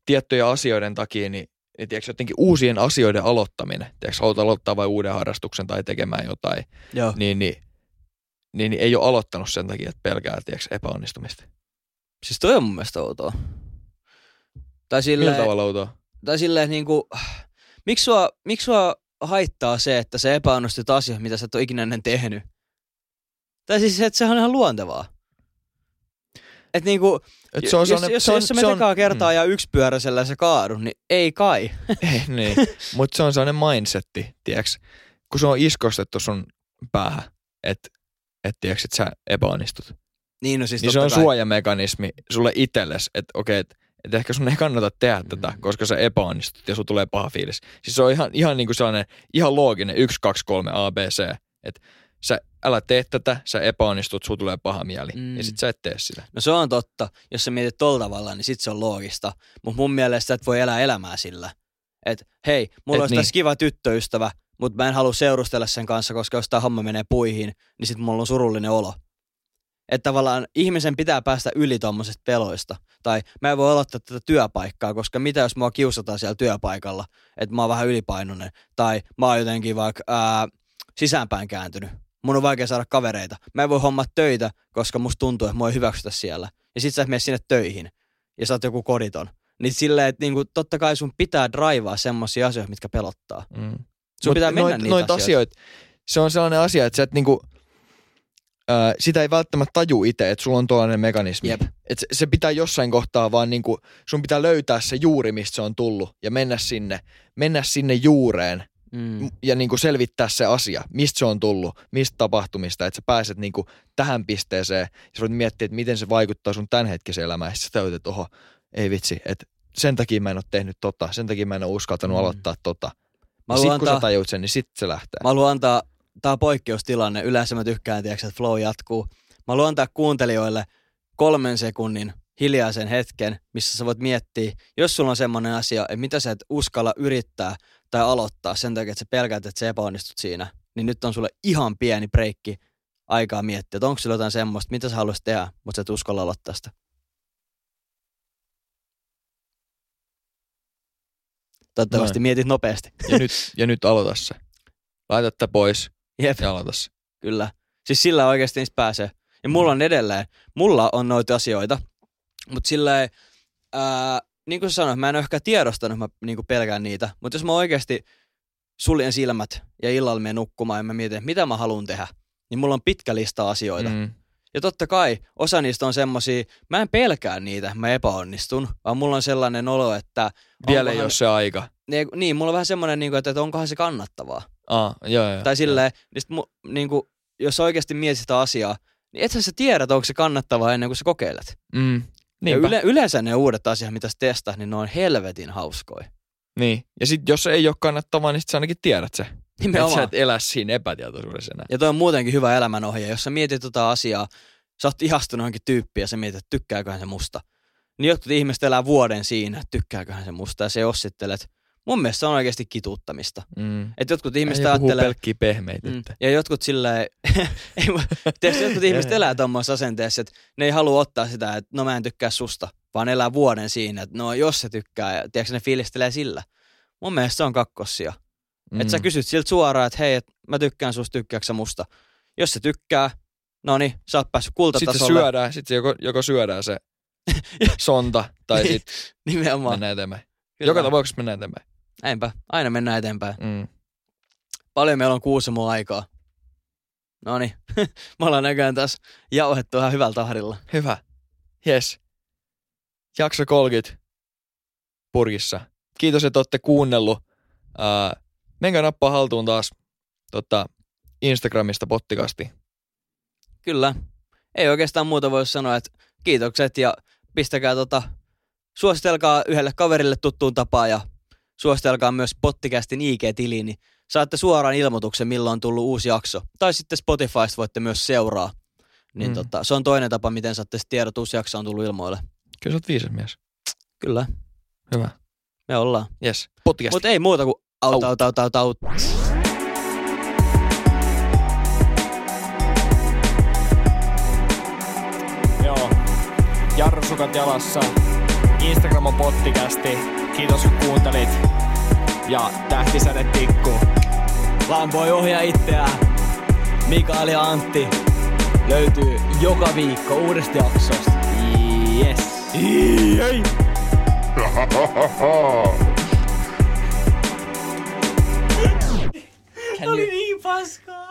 tiettyjä asioiden takia, niin, niin tiedätkö, jotenkin uusien asioiden aloittaminen, tiedätkö, haluat aloittaa vai uuden harrastuksen tai tekemään jotain, niin, niin, niin, niin ei ole aloittanut sen takia, että pelkää tiedätkö, epäonnistumista. Siis toi on mun mielestä outoa. Tai silleen, millä tavalla outoa? Tai silleen, niin kuin, miksi sua, miksi sua haittaa se, että sä epäonnistut asioihin, mitä sä et ole ikinä ennen tehnyt? Tai siis, että sehän on ihan luontevaa. Että niinku, et se on, jos, jos, se on, jos sä menet ekaa kertaa mm. ja yksipyöräisellä se kaadu, niin ei kai. Ei niin, mutta se on sellainen mindsetti, tiiäks, kun se on iskostettu sun päähän, että et, tiiäks, että sä epäonnistut. Niin, no siis niin se on kai. Suojamekanismi sulle itsellesi, että okei, okay, että et ehkä sun ei kannata tehdä mm. tätä, koska sä epäonnistut ja sun tulee paha fiilis. Siis se on ihan, ihan niinku sellainen, ihan looginen yksi, kaksi, kolme, A B C, että sä älä tee tätä, sä epäonnistut, sulla tulee paha mieli. Mm. Ja sit sä et tee sitä. No se on totta. Jos sä mietit tolla tavalla, niin sit se on loogista. Mut mun mielestä et voi elää elämää sillä. Et hei, mulla et olisi niin. tässä kiva tyttöystävä, mut mä en halua seurustella sen kanssa, koska jos tää homma menee puihin, niin sit mulla on surullinen olo. Että tavallaan ihmisen pitää päästä yli tommosesta peloista. Tai mä en voi aloittaa tätä työpaikkaa, koska mitä jos mua kiusataan siellä työpaikalla, että mä oon vähän ylipainoinen. Tai mä oon jotenkin vaikka ää, sisäänpäin kääntynyt. Mun on vaikea saada kavereita. Mä en voi hommaa töitä, koska musta tuntuu, että mua ei hyväksytä siellä. Ja sit sä et mene sinne töihin. Ja sä oot joku koditon. Niin silleen, että niinku, totta kai sun pitää draivaa semmosia asioita, mitkä pelottaa. Mm. Sun Mut pitää mennä noit, niitä noit asioita. asioita. Se on sellainen asia, että sä et niinku, ää, sitä ei välttämättä taju itse, että sulla on tollainen mekanismi. Yep. Että se, se pitää jossain kohtaa vaan niinku, sun pitää löytää se juuri, mistä se on tullut. Ja mennä sinne, mennä sinne juureen. Mm. Ja niin kuin selvittää se asia, mistä se on tullut, mistä tapahtumista, että sä pääset niin kuin tähän pisteeseen ja sä voit miettiä, että miten se vaikuttaa sun tämänhetkiseen elämään. Ja sä täytät, että oho, ei vitsi, että sen takia mä en ole tehnyt tota, sen takia mä en ole uskaltanut mm. aloittaa tota. Mä sit antaa, kun sä tajut sen, niin sit se lähtee. Mä haluan antaa, tää on poikkeustilanne, yleensä mä tykkään, tiiäks, että flow jatkuu. Mä haluan antaa kuuntelijoille kolmen sekunnin hiljaisen hetken, missä sä voit miettiä, jos sulla on semmoinen asia, että mitä sä et uskalla yrittää tai aloittaa sen takia, että sä pelkäät, että sä epäonnistut siinä, niin nyt on sulle ihan pieni breikki aikaa miettiä, että onko sillä jotain semmoista, mitä sä haluaisit tehdä, mutta sä et uskalla aloittaa sitä. Toivottavasti noin. Mietit nopeasti. Ja nyt, ja nyt aloita se. Laita tätä pois. Jep. Ja aloita se. Kyllä. Siis sillä oikeasti niistä pääsee. Ja mulla on edelleen, mulla on noita asioita, mutta sillä ei... Ää, niin kuin sä sanoit, mä en ole ehkä tiedostanut, mä niin kuin pelkään niitä, mutta jos mä oikeasti suljen silmät ja illalla menen nukkumaan ja mä mietin, mitä mä haluan tehdä, niin mulla on pitkä lista asioita. Mm. Ja totta kai osa niistä on semmosia, mä en pelkää niitä, mä epäonnistun, vaan mulla on sellainen olo, että... Vielä ei ole se aika. Niin, niin, mulla on vähän semmoinen, että onkohan se kannattavaa. Aa, joo, joo, tai silleen, niin niin kuin, jos oikeasti mietit sitä asiaa, niin ethän sä tiedä, onko se kannattavaa ennen kuin sä kokeilet. Mm. Yle, yleensä ne uudet asiat, mitä sä testaa, niin ne on helvetin hauskoja. Niin. Ja sit jos ei ole kannattavaa, niin sit sä ainakin tiedät se. Nimenomaan. Että sä et elä siinä epätietoisuudessa enää. Ja toi on muutenkin hyvä elämänohje. Jos sä mietit tota asiaa, sä oot ihastunut johonkin tyyppiin ja sä mietit, että tykkääköhän se musta. Niin jotkut ihmiset elää vuoden siinä, että tykkääköhän se musta. Ja sä ossittelet, mun mielestä se on oikeasti kituuttamista. Mm. Että jotkut ihmiset ei ajattelee... pelkkiä pehmeitä. Mm, ja jotkut silleen... Tietysti jotkut ihmiset elää tuommoisessa asenteessa, että ne ei halua ottaa sitä, että no mä en tykkää susta, vaan elää vuoden siinä, että no jos se tykkää, ja tiedätkö, ne fiilistelee sillä. Mun mielestä se on kakkossia. Mm. Että sä kysyt siltä suoraan, että hei, et mä tykkään susta, tykkääkö sä musta? Jos se tykkää, no niin, sä oot päässyt kultatasolle. Sitten syödään, sitten joko, joko syödään se sonta, tai niin, sitten nimenomaan. Mennään eteenpäin. Kyllä. Joka tapauksessa mennään eteenpäin. Näinpä, aina mennään eteenpäin. Mm. Paljon meillä on Kuusamoa aikaa. Noniin, me ollaan näköjään taas jauhettu ihan hyvällä tahdilla. Hyvä, jes. Jakso kolmekymmentä purkissa. Kiitos, että olette kuunnellut. Äh, menkää nappaa haltuun taas tota, Instagramista pottikasti. Kyllä, ei oikeastaan muuta voi sanoa, että kiitokset ja pistäkää tota... Suositelkaa yhdelle kaverille tuttuun tapaan ja suositelkaa myös Pottikästin I G-tiliin, niin saatte suoraan ilmoituksen, milloin on tullut uusi jakso. Tai sitten Spotifysta voitte myös seuraa. Niin mm. tota, se on toinen tapa, miten saatte tiedot, uusi jakso on tullut ilmoille. Kyllä sä oot viisas mies. Kyllä. Hyvä. Me ollaan. Yes. Pottikästi. Mutta ei muuta kuin auta, auta, auta, auta, auta. Joo. Jarrusukat jalassa. Instagram on Pottikästi. Kiitos kun kuuntelit. Ja tähtisäde tikku. Vaan voi ohjaa itseään. Mikael ja Antti löytyy joka viikko uudesta jaksosta. Yes. Jei. Oli niin paskaa.